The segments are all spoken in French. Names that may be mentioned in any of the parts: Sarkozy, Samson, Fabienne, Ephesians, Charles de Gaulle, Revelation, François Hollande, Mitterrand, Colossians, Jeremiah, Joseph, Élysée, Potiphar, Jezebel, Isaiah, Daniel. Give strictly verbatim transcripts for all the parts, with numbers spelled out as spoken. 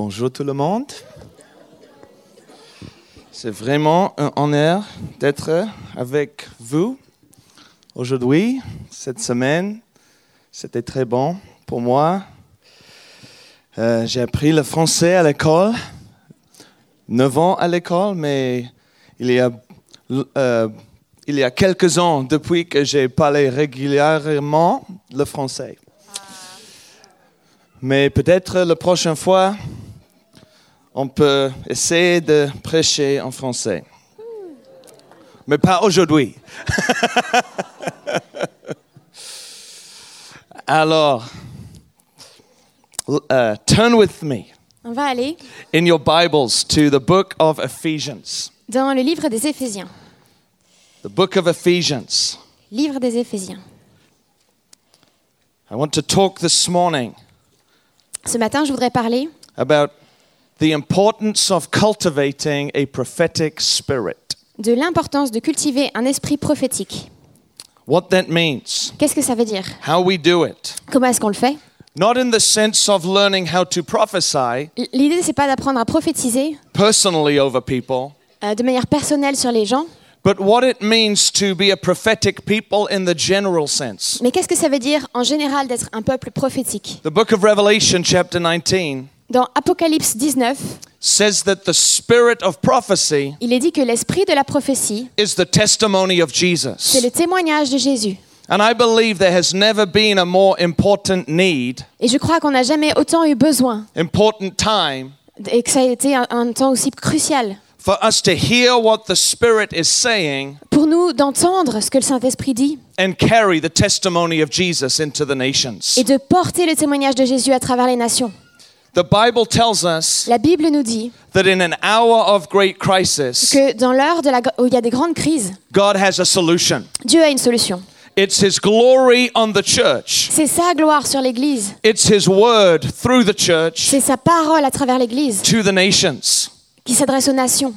Bonjour tout le monde. C'est vraiment un honneur d'être avec vous aujourd'hui, cette semaine. C'était très bon pour moi. Euh, j'ai appris le français à l'école, neuf ans à l'école, mais il y a, euh, il y a quelques ans depuis que j'ai parlé régulièrement le français. Mais peut-être la prochaine fois, on peut essayer de prêcher en français. Mais pas aujourd'hui. Alors, uh, turn with me. On va aller in your Bibles to the book of Ephesians. Dans le livre des Éphésiens. The book of Ephesians. Livre des Éphésiens. I want to talk this morning. Ce matin, je voudrais parler about the importance of cultivating a prophetic spirit. De l'importance de cultiver un esprit prophétique. What that means. Qu'est-ce que ça veut dire? How we do it. Comment est-ce qu'on le fait? Not in the sense of learning how to prophesy. L'idée, c'est pas d'apprendre à prophétiser. Personally over people. Euh, de manière personnelle sur les gens. But what it means to be a prophetic people in the general sense. Mais qu'est-ce que ça veut dire en général d'être un peuple prophétique? The book of Revelation chapter nineteen. Dans Apocalypse dix-neuf. Says that the spirit of prophecy. Il est dit que l'esprit de la prophétie. Is the testimony of Jesus. C'est le témoignage de Jésus. And I believe there has never been a more important need. Et je crois qu'on n'a jamais autant eu besoin. Important time. Et que ça a été un, un temps aussi crucial. For us to hear what the Spirit is saying, pour nous d'entendre ce que le Saint-Esprit dit, and carry the testimony of Jesus into the nations, et de porter le témoignage de Jésus à travers les nations. The Bible tells us, la Bible nous dit, that in an hour of great crisis, que dans l'heure de la, où il y a des grandes crises, God has a solution. Dieu a une solution. It's His glory on the church. C'est sa gloire sur l'Église. It's His word through the church. C'est sa parole à travers l'Église. To the nations. Qui s'adresse aux nations.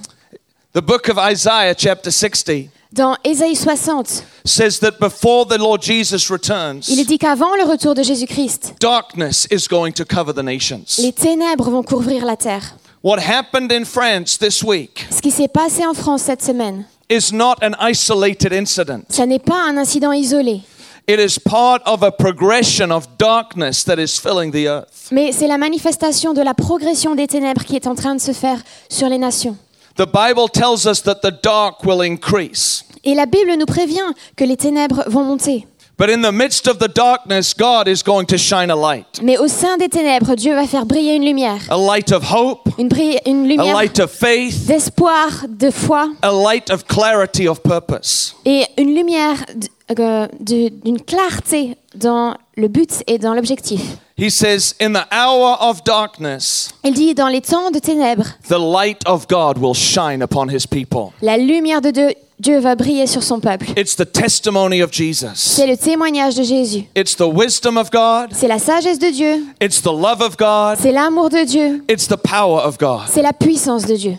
The book of Isaiah chapter sixty. Dans Ésaïe soixante. Says that before the Lord Jesus returns. Il est dit qu'avant le retour de Jésus-Christ. Darkness is going to cover the nations. Les ténèbres vont couvrir la terre. What happened in France this week. Ce qui s'est passé en France cette semaine. Is not an isolated incident. Ça n'est pas un incident isolé. It is part of a progression of darkness that is filling the earth. Mais c'est la manifestation de la progression des ténèbres qui est en train de se faire sur les nations. The Bible tells us that the dark will increase. Et la Bible nous prévient que les ténèbres vont monter. But in the midst of the darkness, God is going to shine a light. Mais au sein des ténèbres, Dieu va faire briller une lumière. A light of hope. Une, bri- une lumière. A light of faith. D'espoir, de foi. A light of clarity of purpose. Et une lumière d- euh, d'une clarté dans le but et dans l'objectif. He says, in the hour of darkness, il dit, dans les temps de ténèbres, the light of God will shine upon His people. La lumière de Dieu. Dieu va briller sur son peuple. It's the testimony of Jesus. C'est le témoignage de Jésus. It's the wisdom of God. C'est la sagesse de Dieu. It's the love of God. C'est l'amour de Dieu. It's the power of God. C'est la puissance de Dieu.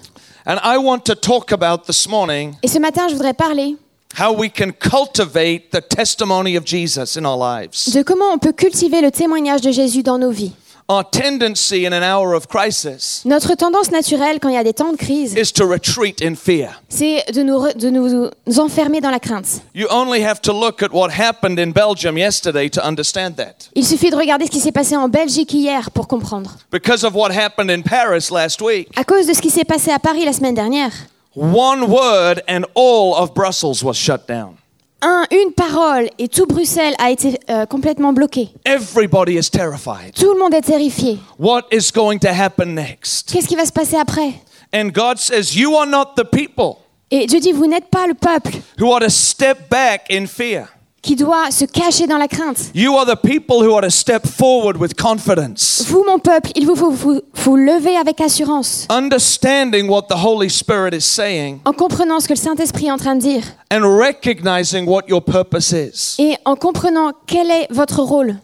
And I want to talk about this morning. Et ce matin, je voudrais parler how we can cultivate the testimony of Jesus in our lives. De comment on peut cultiver le témoignage de Jésus dans nos vies. Our tendency in an hour of crisis. Notre tendance naturelle quand il y a des temps de crise. Is to retreat in fear. C'est de nous re, de nous, nous enfermer dans la crainte. You only have to look at what happened in Belgium yesterday to understand that. Il suffit de regarder ce qui s'est passé en Belgique hier pour comprendre. Because of what happened in Paris last week. À cause de ce qui s'est passé à Paris la semaine dernière. One word and all of Brussels was shut down. Un, une parole et tout Bruxelles a été euh, complètement bloqué. Everybody is terrified. Tout le monde est terrifié. What is going to happen next? Qu'est-ce qui va se passer après? And God says, you are not the people. Et Dieu dit, vous n'êtes pas le peuple. Who ought to step back in fear. Qui doit se cacher dans la crainte. You are the people who ought to step forward with confidence. Vous, mon peuple, il vous faut vous, vous lever avec assurance. Understanding what the Holy Spirit is saying. En comprenant ce que le Saint-Esprit est en train de dire. And recognizing what your purpose is. Et en comprenant quel est votre rôle.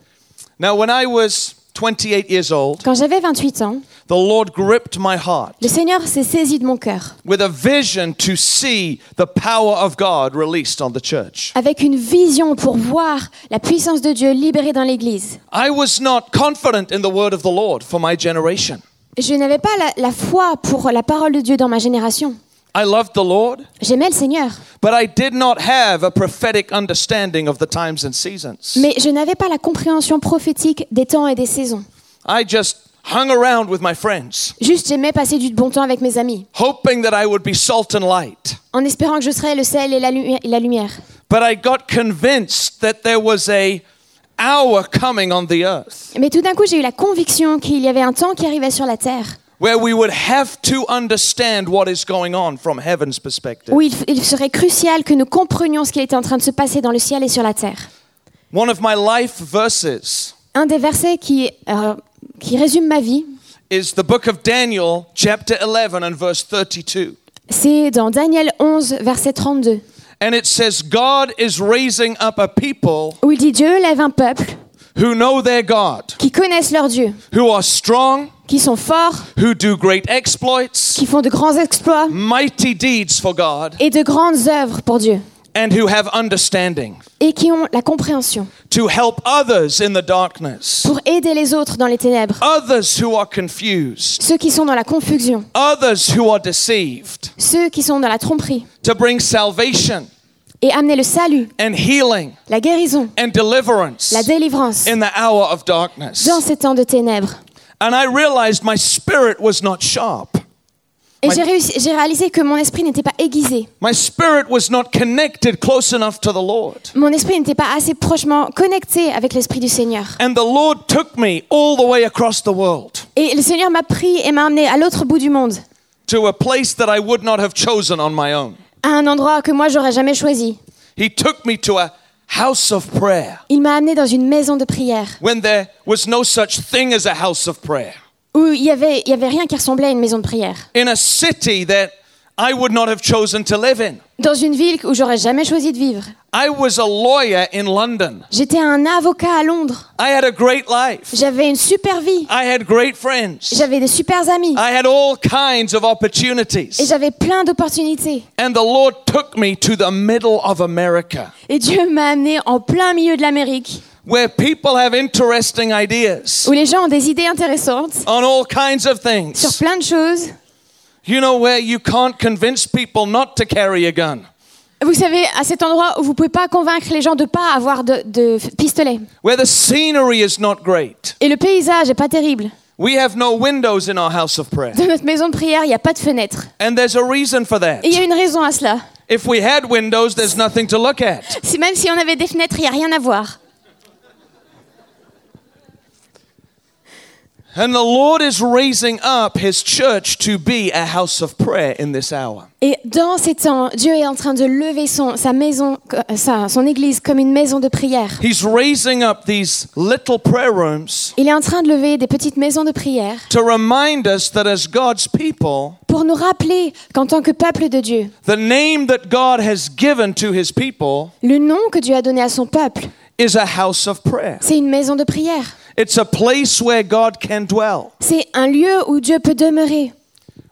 Now, when I was twenty-eight years old, quand j'avais vingt-huit ans, the Lord gripped my heart. Le Seigneur s'est saisi de mon cœur. With a vision to see the power of God released on the church. Avec une vision pour voir la puissance de Dieu libérée dans l'église. I was not confident in the word of the Lord for my generation. Je n'avais pas la, la foi pour la parole de Dieu dans ma génération. I loved the Lord, j'aimais le Seigneur. But I did not have a prophetic understanding of the times and seasons. Mais je n'avais pas la compréhension prophétique des temps et des saisons. I just hung around with my friends. Juste j'aimais passer du bon temps avec mes amis. Hoping that I would be salt and light. En espérant que je serais le sel et la, lu- la lumière. But I got convinced that there was a hour coming on the earth. Mais tout d'un coup, j'ai eu la conviction qu'il y avait un temps qui arrivait sur la terre. Where we would have to understand what is going on from heaven's perspective. Où il, f- il serait crucial que nous comprenions ce qui était en train de se passer dans le ciel et sur la terre. One of my life verses. Un des versets qui euh, qui résume ma vie. Is the book of Daniel, chapter eleven and verse thirty-two. C'est dans Daniel onze, verset trente-deux. And it says God is raising up a people. Où il dit Dieu lève un peuple. Who know their God. Qui connaissent leur Dieu. Who are strong. Qui sont forts. Who do great exploits. Qui font de grands exploits. Mighty deeds for God. Et de grandes œuvres pour Dieu. And who have understanding. Et qui ont la compréhension. To help others in the darkness. Pour aider les autres dans les ténèbres. Others who are confused. Ceux qui sont dans la confusion. Others who are deceived. Ceux qui sont dans la tromperie. To bring salvation. Et amener le salut, and healing, la guérison, and deliverance, la délivrance, in the hour of darkness. Dans ces temps de ténèbres. And I realized my spirit was not sharp. Et my, j'ai, réussi, j'ai réalisé que mon esprit n'était pas aiguisé. My spirit was not connected close enough to the Lord. Mon esprit n'était pas assez prochement connecté avec l'esprit du Seigneur. And the Lord took me all the way across the world. Et le Seigneur m'a pris et m'a amené à l'autre bout du monde. To a place that I would not have chosen on my own. À un endroit que moi j'aurais jamais choisi. He took me to a house of prayer. Il m'a amené dans une maison de prière. When there was no such thing as a house of prayer. Où il y avait il y avait rien qui ressemblait à une maison de prière. In a city that I would not have chosen to live in. Dans une ville où j'aurais jamais choisi de vivre. I was a lawyer in London. J'étais un avocat à Londres. I had a great life. J'avais une super vie. I had great friends. J'avais des super amis. I had all kinds of opportunities. Et j'avais plein d'opportunités. And the Lord took me to the middle of America. Et Dieu m'a amené en plein milieu de l'Amérique. Where people have interesting ideas. Où les gens ont des idées intéressantes. On all kinds of things. Sur plein de choses. You know where you can't convince people not to carry a gun. Vous savez, à cet endroit où vous pouvez pas convaincre les gens de pas avoir de, de pistolet. Where the scenery is not great. Et le paysage est pas terrible. We have no windows in our house of prayer. Dans notre maison de prière, il y a pas de fenêtres. And there's a reason for that. Et il y a une raison à cela. If we had windows, there's nothing to look at. Si même si on avait des fenêtres, il y a rien à voir. And the Lord is raising up his church to be a house of prayer in this hour. Et dans ces temps, Dieu est en train de lever son sa maison sa son église comme une maison de prière. He's raising up these little prayer rooms. Il est en train de lever des petites maisons de prière. To remind us that as God's people. Pour nous rappeler qu'en tant que peuple de Dieu. The name that God has given to his people. Le nom que Dieu a donné à son peuple. Is a house of prayer. C'est une maison de prière. It's a place where God can dwell. C'est un lieu où Dieu peut demeurer.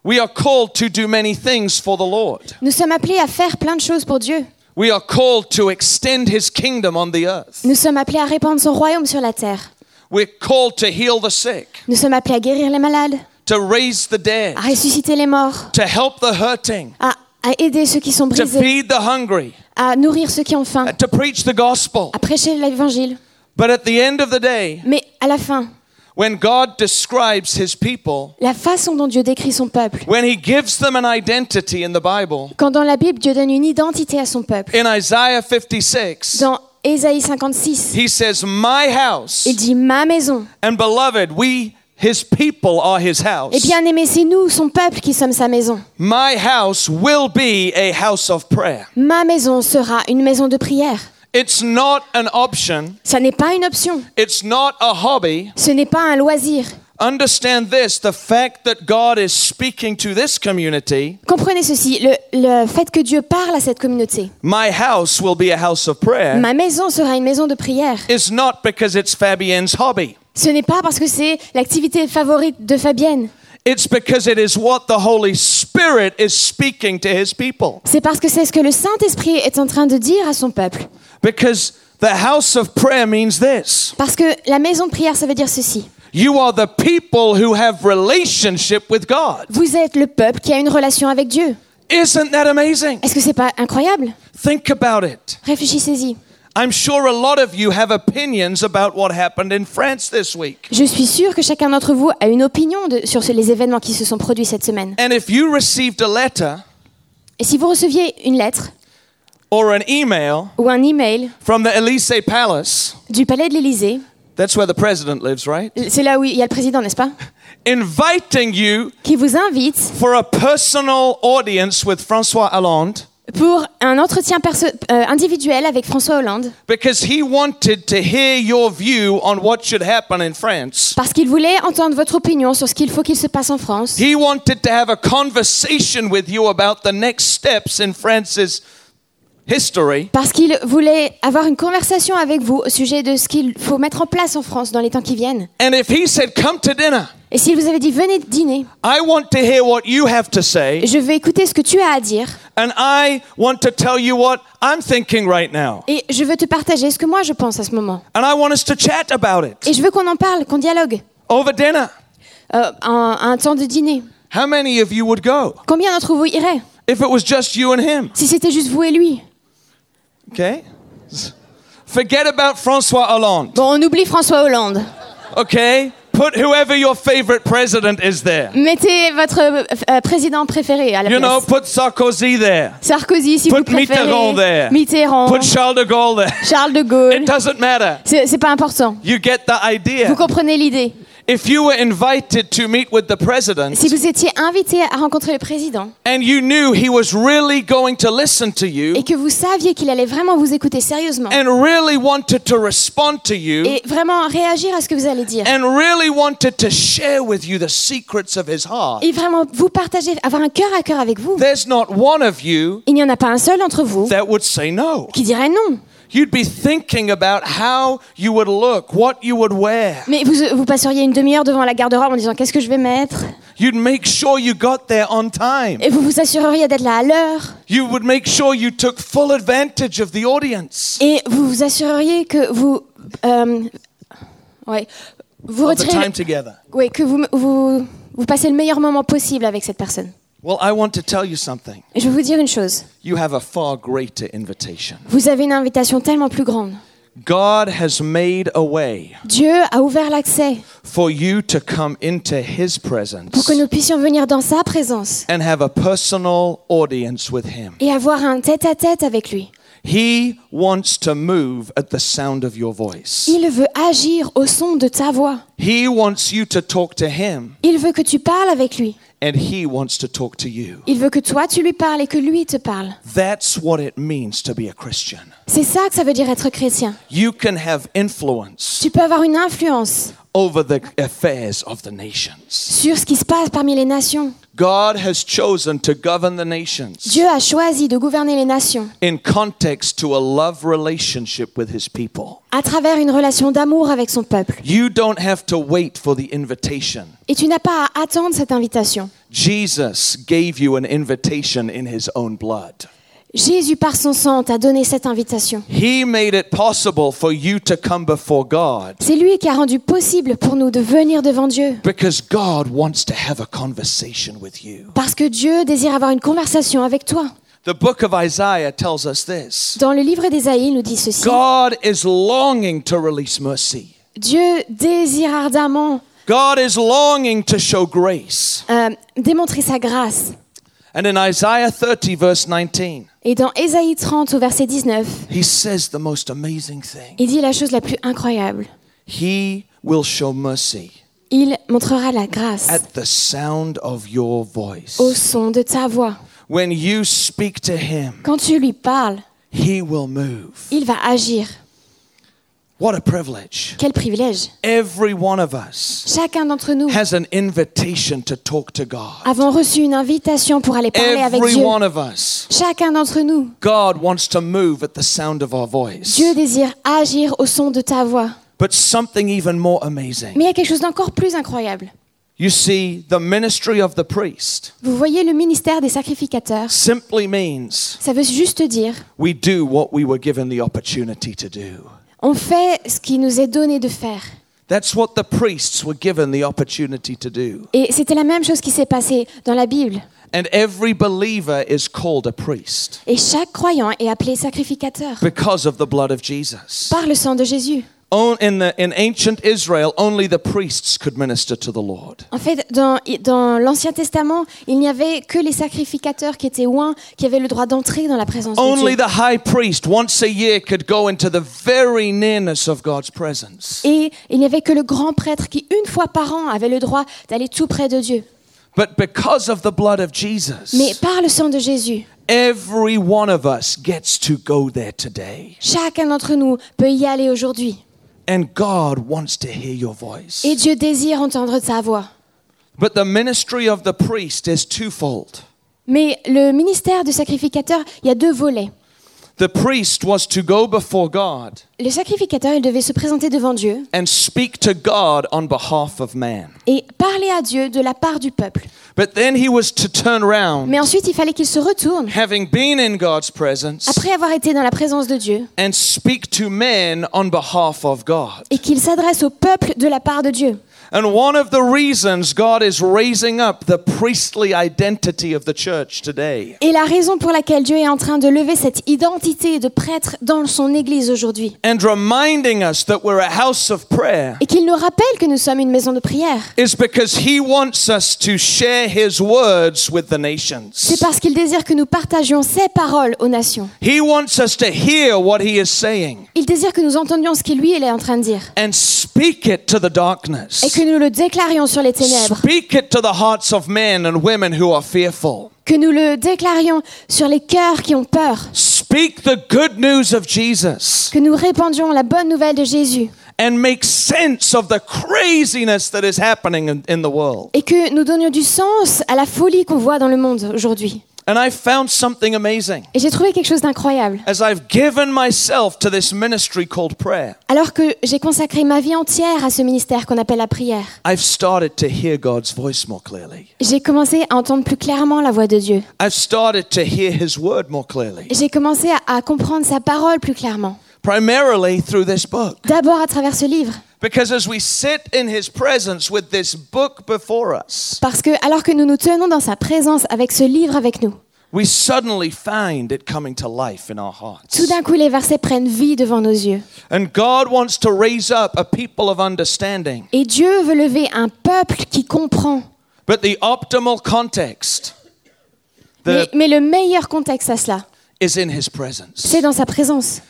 We are called to do many things for the Lord. Nous sommes appelés à faire plein de choses pour Dieu. We are called to extend his kingdom on the earth. Nous sommes appelés à répandre son royaume sur la terre. We're called to heal the sick. Nous sommes appelés à guérir les malades. To raise the dead. À ressusciter les morts. To help the hurting. À, à aider ceux qui sont brisés. To feed the hungry. À nourrir ceux qui ont faim. To preach the gospel. À prêcher l'évangile. But at the end of the day, mais à la fin, when God describes his people, la façon dont Dieu décrit son peuple, when he gives them an identity in the Bible, quand dans la Bible Dieu donne une identité à son peuple, in Isaiah fifty-six, dans Ésaïe cinquante-six, he says, "My house," il dit ma maison, and beloved, we his people are his house. Et bien aimé, c'est nous, son peuple, qui sommes sa maison. My house will be a house of prayer. Ma maison sera une maison de prière. It's not an option. Ça n'est pas une option. It's not a hobby. Ce n'est pas un loisir. Understand this, the fact that God is speaking to this community. Comprenez ceci, le, le fait que Dieu parle à cette communauté. My house will be a house of prayer. Ma maison sera une maison de prière. It's not because it's Fabienne's hobby. Ce n'est pas parce que c'est l'activité favorite de Fabienne. It's because it is what the Holy Spirit is speaking to his people. C'est parce que c'est ce que le Saint-Esprit est en train de dire à son peuple. Because the house of prayer means this. Parce que la maison de prière, ça veut dire ceci. You are the people who have relationship with God. Vous êtes le peuple qui a une relation avec Dieu. Isn't that amazing? Est-ce que c'est pas incroyable? Think about it. Réfléchissez-y. I'm sure a lot of you have opinions about what happened in France this week. Je suis sûr que chacun d'entre vous a une opinion de, sur les événements qui se sont produits cette semaine. And if you received a letter, et si vous receviez une lettre or an email, ou un email from the Élysée palace, du palais de l'Élysée, that's where the president lives, right? C'est là où il y a le président, n'est-ce pas? Inviting you, qui vous invite for a personal audience with François Hollande. Pour un entretien perso- euh, individuel avec François Hollande. Because he wanted to hear your view on what should happen in France. Parce qu'il voulait entendre votre opinion sur ce qu'il faut qu'il se passe en France. He wanted to have a conversation with you about the next steps in France's history. Parce qu'il voulait avoir une conversation avec vous au sujet de ce qu'il faut mettre en place en France dans les temps qui viennent. And if he said, come to dinner. Et s'il vous avait dit venez dîner, I want to hear what you have to say, je veux écouter ce que tu as à dire, and I want to tell you what I'm thinking right now, et je veux te partager ce que moi je pense à ce moment, and I want us to chat about it, et je veux qu'on en parle, qu'on dialogue, over dinner, euh, un, un temps de dîner. How many of you would go? Combien d'entre vous iraient? If it was just you and him, si c'était juste vous et lui. Okay. Forget about François Hollande. Bon, on oublie François Hollande. Okay. Put whoever your favorite president is there. Mettez votre euh, président préféré à la you place. You know, put Sarkozy there. Sarkozy, si put vous préférez. Put Mitterrand there. Mitterrand. Put Charles de Gaulle there. Charles de Gaulle. It doesn't matter. C'est, c'est pas important. You get the idea. Vous comprenez l'idée. If you were invited to meet with the president, si vous étiez invité à rencontrer le président, and you knew he was really going to listen to you, et que vous saviez qu'il allait vraiment vous écouter sérieusement, and really wanted to respond to you, et vraiment réagir à ce que vous allez dire, and really wanted to share with you the secrets of his heart, et vraiment vous partager, avoir un cœur à cœur avec vous, there's not one of you, il n'y en a pas un seul d'entre vous, that would say no, qui dirait non. You'd be thinking about how you would look, what you would wear. Mais vous vous passeriez une demi-heure devant la garde-robe en disant qu'est-ce que je vais mettre. You'd make sure you got there on time. Et vous vous assureriez d'être là à l'heure. You would make sure you took full advantage of the audience. Et vous vous assureriez que vous euh, ouais, vous retirez ouais, que vous vous vous passez le meilleur moment possible avec cette personne. Well, I want to tell you something. Je vais vous dire une chose. You have a far greater invitation. Vous avez une invitation tellement plus grande. God has made a way. Dieu a ouvert l'accès. For you to come into his presence. Pour que nous puissions venir dans sa présence. And have a personal audience with him. Et avoir un tête-à-tête avec lui. He wants to move at the sound of your voice. Il veut agir au son de ta voix. He wants you to talk to him. Il veut que tu parles avec lui. And he wants to talk to you. Il veut que toi tu lui parles et que lui te parle. That's what it means to be a Christian. C'est ça que ça veut dire être chrétien. You can have influence. Tu peux avoir une influence. Over the affairs of the nations. Sur ce qui se passe parmi les nations. God has chosen to govern the nations. Dieu a choisi de gouverner les nations. In context to a love relationship with his people. À travers une relation d'amour avec son peuple. You don't have to wait for the invitation. Et tu n'as pas à attendre cette invitation. Jesus gave you an invitation in his own blood. Jésus par son sang t'a donné cette invitation. He made it possible for you to come before God. C'est lui qui a rendu possible pour nous de venir devant Dieu. Because God wants to have a conversation with you. Parce que Dieu désire avoir une conversation avec toi. The book of Isaiah tells us this. Dans le livre d'Ésaïe, il nous dit ceci. God is longing to release mercy. Dieu désire ardemment. God is longing to show grace. Euh, démontrer sa grâce. And in Isaiah thirty, verse nineteen, et dans Ésaïe trente au verset dix-neuf, he says the most amazing thing. Il dit la chose la plus incroyable. He will show mercy. Il montrera la grâce. At the sound of your voice. Au son de ta voix. When you speak to him. Quand tu lui parles. He will move. Il va agir. What a privilege. Quel privilège. Every one of us. Chacun d'entre nous has an invitation to talk to God. Avons reçu une invitation pour aller parler Every avec Dieu. One of us. Chacun d'entre nous. God wants to move at the sound of our voice. Dieu désire agir au son de ta voix. But something even more amazing. Mais il y a quelque chose d'encore plus incroyable. You see, the ministry of the priest. Vous voyez le ministère des sacrificateurs. Simply means. Ça veut juste dire. We do what we were given the opportunity to do. On fait ce qui nous est donné de faire. That's what the priests were given the opportunity to do. Et c'était la même chose qui s'est passée dans la Bible. And every believer is called a priest. Et chaque croyant est appelé sacrificateur. Because of the blood of Jesus. Par le sang de Jésus. In the, in ancient Israel, only the priests could minister to the Lord. En fait, dans, dans l'Ancien Testament, il n'y avait que les sacrificateurs qui étaient oints, qui avaient le droit d'entrer dans la présence only de Dieu. Only the high priest once a year could go into the very nearness of God's presence. Et il n'y avait que le grand prêtre qui, une fois par an, avait le droit d'aller tout près de Dieu. But because of the blood of Jesus. Mais par le sang de Jésus. Every one of us gets to go there today. Chacun d'entre nous peut y aller aujourd'hui. And God wants to hear your voice. Et Dieu désire entendre ta voix. But the ministry of the priest is twofold. Mais le ministère du sacrificateur, il y a deux volets. The priest was to go before God. Le sacrificateur, il devait se présenter devant Dieu. And speak to God on behalf of man. Et parler à Dieu de la part du peuple. But then he was to turn around. Mais ensuite, il fallait qu'il se retourne. Having been in God's presence. Après avoir été dans la présence de Dieu. And speak to men on behalf of God. Et qu'il s'adresse au peuple de la part de Dieu. And one of the reasons God is raising up the priestly identity of the church today. Et la raison pour laquelle Dieu est en train de lever cette identité de prêtre dans son église aujourd'hui. And reminding us that we're a house of prayer. Et qu'il nous rappelle que nous sommes une maison de prière. Is because he wants us to share his words with the nations. C'est parce qu'il désire que nous partagions ses paroles aux nations. He wants us to hear what he is saying. Il désire que nous entendions ce qu'il lui est en train de dire. And speak it to the darkness. Et que nous le déclarions sur les ténèbres. Speak it to the hearts of men and women who are fearful. Que nous le déclarions sur les cœurs qui ont peur. Speak the good news of Jesus. Que nous répandions la bonne nouvelle de Jésus. And make sense of the craziness that is happening in, in the world. Et que nous donnions du sens à la folie qu'on voit dans le monde aujourd'hui. And I found something amazing. Et j'ai trouvé quelque chose d'incroyable. As I've given myself to this ministry called prayer. Alors que j'ai consacré ma vie entière à ce ministère qu'on appelle la prière. I've started to hear God's voice more clearly. J'ai commencé à entendre plus clairement la voix de Dieu. I've started to hear his word more clearly. J'ai commencé à, à comprendre sa parole plus clairement. Primarily through this book. D'abord à travers ce livre. Because as we sit in his presence with this book before us. Parce que alors que nous nous tenons dans sa présence avec ce livre avec nous. We suddenly find it coming to life in our hearts. Tout d'un coup les versets prennent vie devant nos yeux. And God wants to raise up a people of understanding. Et Dieu veut lever un peuple qui comprend. But the optimal context. The mais, mais le meilleur contexte à cela. Is in his presence. C'est dans sa présence.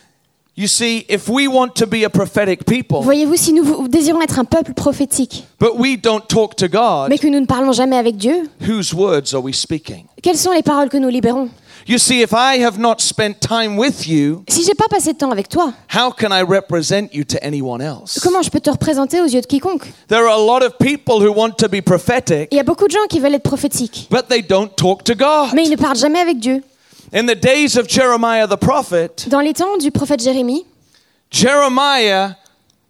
You see, if we want to be a prophetic people, voyez-vous, si nous désirons être un peuple prophétique, but we don't talk to God, mais que nous ne parlons jamais avec Dieu, whose words are we speaking? Quelles sont les paroles que nous libérons? You see, if I have not spent time with you, si j'ai pas passé de temps avec toi, how can I represent you to anyone else? Comment je peux te représenter aux yeux de quiconque? There are a lot of people who want to be prophetic. Il y a beaucoup de gens qui veulent être prophétiques, but they don't talk to God. Mais ils ne parlent jamais avec Dieu. In the days of Jeremiah the prophet, dans les temps du prophète Jérémie, Jeremiah,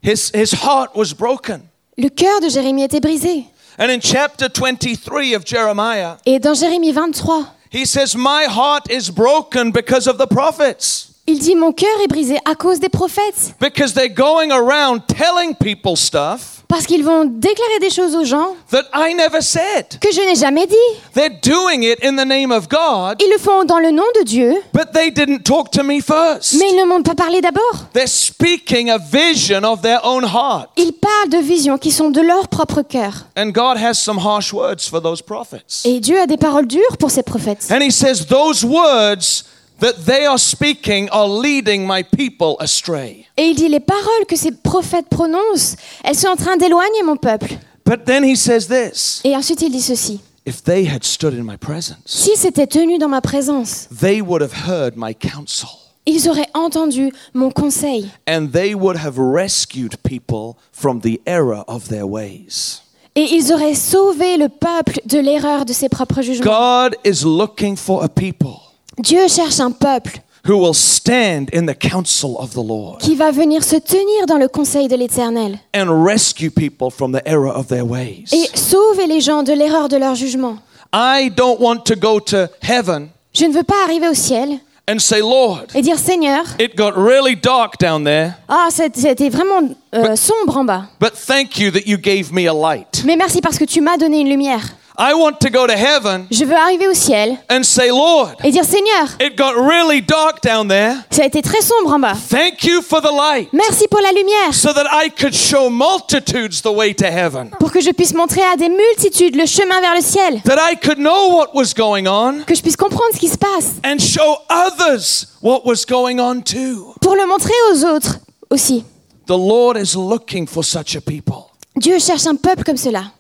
his his heart was broken. Le cœur de Jérémie était brisé. And in chapter twenty-three of Jeremiah, et dans Jérémie vingt-trois, he says, "My heart is broken because of the prophets." Il dit, mon cœur est brisé à cause des prophètes. Because they're going around telling people stuff. Parce qu'ils vont déclarer des choses aux gens that I never said. Que je n'ai jamais dit. They're doing it in the name of God, ils le font dans le nom de Dieu, but they didn't talk to me first. Mais ils ne m'ont pas parlé d'abord. They're speaking a vision of their own heart. Ils parlent de visions qui sont de leur propre cœur. And God has some harsh words for those prophets. Et Dieu a des paroles dures pour ces prophètes. And he says those words that they are speaking are leading my people astray. Et il dit, les paroles que ces prophètes prononcent, elles sont en train d'éloigner mon peuple. But then he says this. Et ensuite il dit ceci. If they had stood in my presence, s'ils s'étaient tenus dans ma présence, they would have heard my counsel. Ils auraient entendu mon conseil. And they would have rescued people from the error of their ways. Et ils auraient sauvé le peuple de l'erreur de ses propres jugements. God is looking for a people. Dieu cherche un peuple. Who will stand in the counsel of the Lord. Qui va venir se tenir dans le conseil de l'Éternel. And rescue people from the error of their ways. Et sauver les gens de l'erreur de leur jugement. I don't want to go to heaven. Je ne veux pas arriver au ciel. and say, Lord, et dire, Seigneur, it got really dark down there. Ah, c'était vraiment euh, but, sombre en bas. But thank you that you gave me a light. Mais merci parce que tu m'as donné une lumière. I want to go to heaven. Je veux arriver au ciel. And say, Lord, et dire, Seigneur, it got really dark down there. Ça a été très sombre en bas. Thank you for the light. Merci pour la lumière. So that I could show multitudes the way to heaven. Pour que je puisse montrer à des multitudes le chemin vers le ciel. That I could know what was going on. Que je puisse comprendre ce qui se passe. And show others what was going on too. Pour le montrer aux autres aussi. The Lord is looking for such a people. Dieu cherche un peuple comme cela.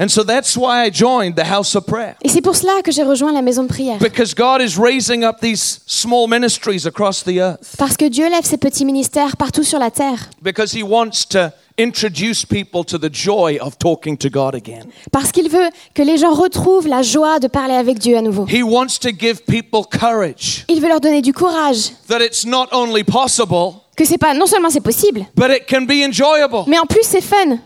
And so that's why I joined the house of prayer. Et c'est pour cela que j'ai rejoint la maison de prière. Because God is raising up these small ministries across the earth. Parce que Dieu lève ces petits ministères partout sur la terre. Because he wants to introduce people to the joy of talking to God again. Parce qu'il veut que les gens retrouvent la joie de parler avec Dieu à nouveau. He wants to give people courage. Il veut leur donner du courage. That it's not only possible. Que c'est pas non seulement c'est possible. But it can be enjoyable. Mais en plus c'est fun.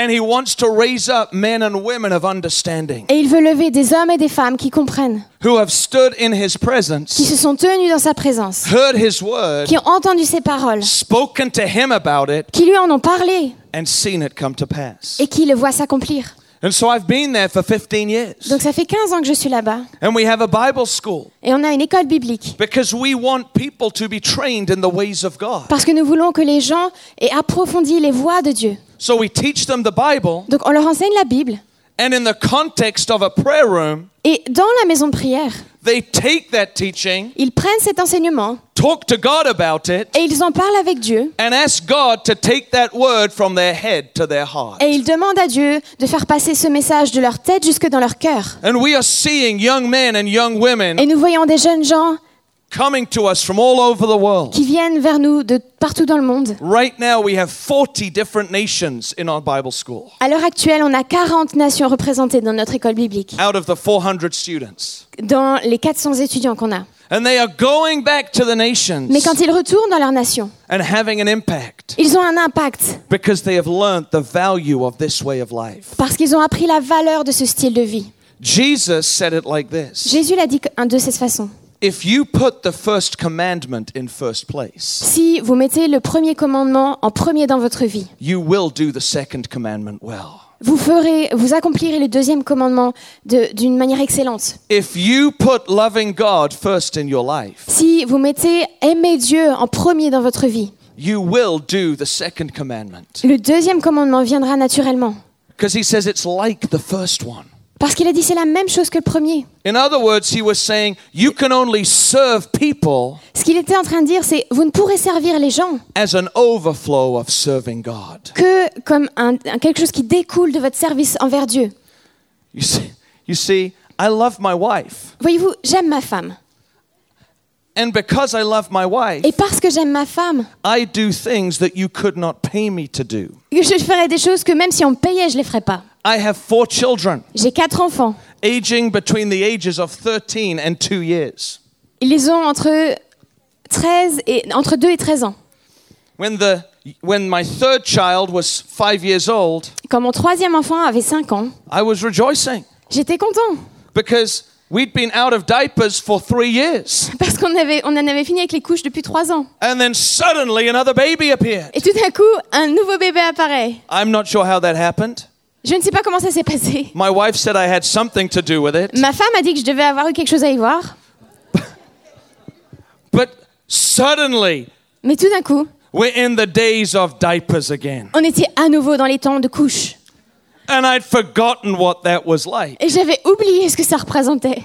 And he wants to raise up men and women of understanding. Et il veut lever des hommes et des femmes qui comprennent. Who have stood in his presence. Qui se sont tenus dans sa présence. Heard his word. Qui ont entendu ses paroles. Spoken to him about it. Qui lui en ont parlé. And seen it come to pass. Et qui le voient s'accomplir. And so I've been there for fifteen years. Donc ça fait quinze ans que je suis là-bas. And we have a Bible school. Et on a une école biblique. Because we want people to be trained in the ways of God. Parce que nous voulons que les gens aient approfondi les voies de Dieu. So we teach them the Bible. Donc on leur enseigne la Bible. And in the context of a prayer room. Et dans la maison de prière. They take that teaching. Ils prennent cet enseignement. Talk to God about it. Et ils en parlent avec Dieu. And ask God to take that word from their head to their heart. Et ils demandent à Dieu de faire passer ce message de leur tête jusque dans leur cœur. And we are seeing young men and young women. Et nous voyons des jeunes gens. Coming to us from all over the world. Qui viennent vers nous de partout dans le monde. Right now we have forty different nations in our Bible school. À l'heure actuelle, on a quarante nations représentées dans notre école biblique. Out of the four hundred students. Dans les quatre cents étudiants qu'on a. And they are going back to the nations. Mais quand ils retournent dans leur nation. And having an impact. Ils ont un impact. Because they have learned the value of this way of life. Parce qu'ils ont appris la valeur de ce style de vie. Jesus said it like this. Jésus l'a dit de cette façon. If you put the first commandment in first place. Si vous mettez le premier commandement en premier dans votre vie. You will do the second commandment well. Vous ferez vous accomplirez le deuxième commandement de, d'une manière excellente. If you put loving God first in your life. Si vous mettez aimer Dieu en premier dans votre vie. You will do the second commandment. Le deuxième commandement viendra naturellement. Because he says it's like the first one. Parce qu'il a dit c'est la même chose que le premier. In other words, he was saying you can only serve people. Ce qu'il était en train de dire c'est vous ne pourrez servir les gens. As an overflow of serving God. Que comme un, un quelque chose qui découle de votre service envers Dieu. You see, you see, I love my wife. Voyez-vous, j'aime ma femme. And because I love my wife. Et parce que j'aime ma femme. I do things that you could not pay me to do. Je ferais des choses que même si on me payait, je les ferais pas. I have four children. J'ai quatre enfants. Aging between the ages of thirteen and two years. Ils ont entre treize et entre deux et treize ans. When the when my third child was five years old. Quand mon troisième enfant avait cinq ans. I was rejoicing. J'étais content. Because we'd been out of diapers for three years. Parce qu'on avait on en avait fini avec les couches depuis trois ans. And then suddenly another baby appeared. Et tout d'un coup, un nouveau bébé apparaît. I'm not sure how that happened. Je ne sais pas comment ça s'est passé. My wife said I had something to do with it. Ma femme a dit que je devais avoir eu quelque chose à y voir. But suddenly, mais tout d'un coup, we're in the days of diapers again. On était à nouveau dans les temps de couches. And I'd forgotten what that was like. Et j'avais oublié ce que ça représentait.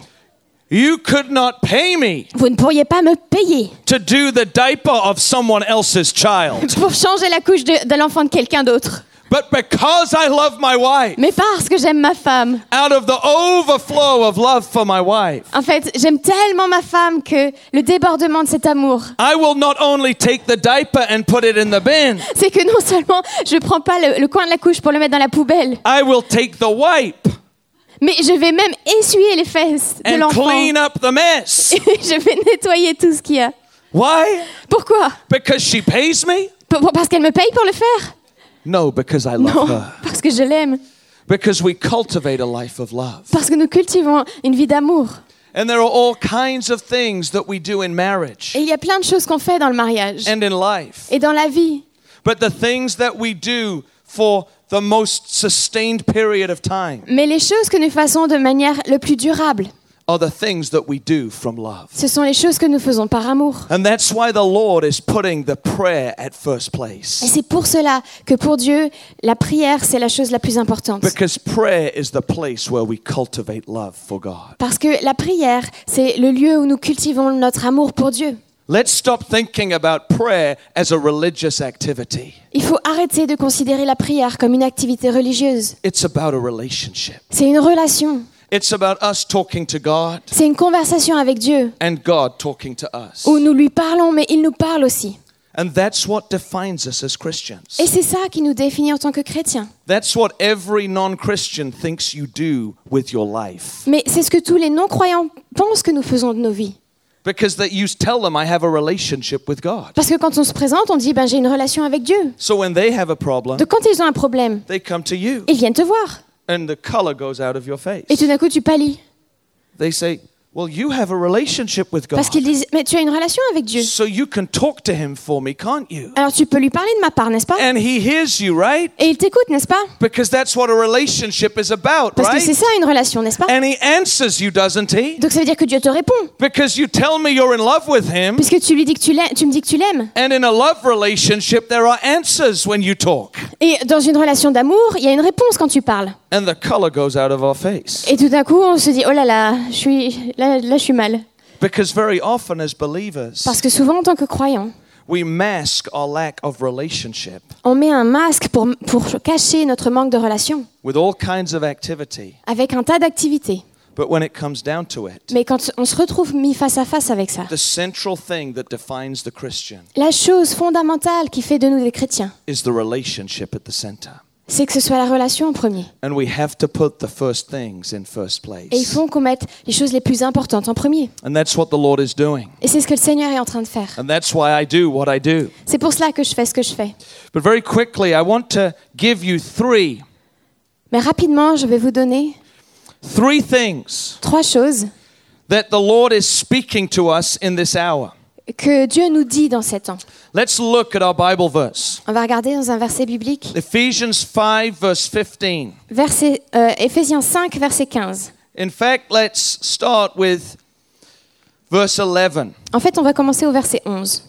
You could not pay me. Vous ne pourriez pas me payer. To do the diaper of someone else's child. Pour changer la couche de, de l'enfant de quelqu'un d'autre. But because I love my wife. Mais parce que j'aime ma femme. Out of the overflow of love for my wife. En fait, j'aime tellement ma femme que le débordement de cet amour. I will not only take the diaper and put it in the bin. C'est que non seulement je prends pas le, le coin de la couche pour le mettre dans la poubelle. I will take the wipe. Mais je vais même essuyer les fesses de and l'enfant. And clean up the mess. Et je vais nettoyer tout ce qu'il y a. Why? Pourquoi? Because she pays me. Parce qu'elle me paye pour le faire. No, because I love non, her. Parce que je l'aime. Because we cultivate a life of love. Parce que nous cultivons une vie d'amour. And there are all kinds of things that we do in marriage. Et il y a plein de choses qu'on fait dans le mariage. And in life. Et dans la vie. But the things that we do for the most sustained period of time. Mais les choses que nous faisons de manière le plus durable. Are the things that we do from love. Ce sont les choses que nous faisons par amour. And that's why the Lord is putting the prayer at first place. Et c'est pour cela que pour Dieu, la prière c'est la chose la plus importante. Because prayer is the place where we cultivate love for God. Parce que la prière, c'est le lieu où nous cultivons notre amour pour Dieu. Let's stop thinking about prayer as a religious activity. Il faut arrêter de considérer la prière comme une activité religieuse. It's about a relationship. C'est une relation. It's about us talking to God. C'est une conversation avec Dieu. And God talking to us. Où nous lui parlons, mais il nous parle aussi. And that's what defines us as Christians. Et c'est ça qui nous définit en tant que chrétiens. That's what every non-Christian thinks you do with your life. Mais c'est ce que tous les non-croyants pensent que nous faisons de nos vies. Because that you tell them I have a relationship with God. Parce que quand on se présente, on dit ben j'ai une relation avec Dieu. So when they have a problem. Donc quand ils ont un problème, they come to you. Ils viennent te voir. And the color goes out of your face. Et tout d'un coup tu pâlis. They say, well, you have a relationship with God. Parce qu'ils disent mais tu as une relation avec Dieu. So you can talk to him for me, can't you? Alors tu peux lui parler de ma part, n'est-ce pas? And he hears you, right? Et il t'écoute, n'est-ce pas? Because that's what a relationship is about, right? Parce que c'est ça une relation, n'est-ce pas? And he answers you, doesn't he? Donc ça veut dire que Dieu te répond. Because you tell me you're in love with him. Puisque tu lui dis que tu l'aimes, tu me dis que tu l'aimes. And in a love relationship there are answers when you talk. Et dans une relation d'amour, il y a une réponse quand tu parles. And the color goes out of our face. Et tout d'un coup, on se dit oh là là, je suis Là, là, je suis mal. Because very often as believers, parce que souvent en tant que croyants, we mask our lack of relationship. On met un masque pour pour cacher notre manque de relation. With all kinds of activity. Avec un tas d'activités. But when it comes down to it, mais quand on se retrouve mis face à face avec ça, the central thing that defines the Christian. La chose fondamentale qui fait de nous des chrétiens. Is the relationship at the center. C'est que ce soit la relation en premier. Et il faut qu'on mette les choses les plus importantes en premier. Et c'est ce que le Seigneur est en train de faire. C'est pour cela que je fais ce que je fais. Mais rapidement, je vais vous donner trois choses que Dieu nous dit dans cet temps. Let's look at our Bible verse. On va regarder dans un verset biblique. Ephesians five verse fifteen. Verset euh, Éphésiens cinq verset quinze. In fact, let's start with verse eleven. En fait, on va commencer au verset onze.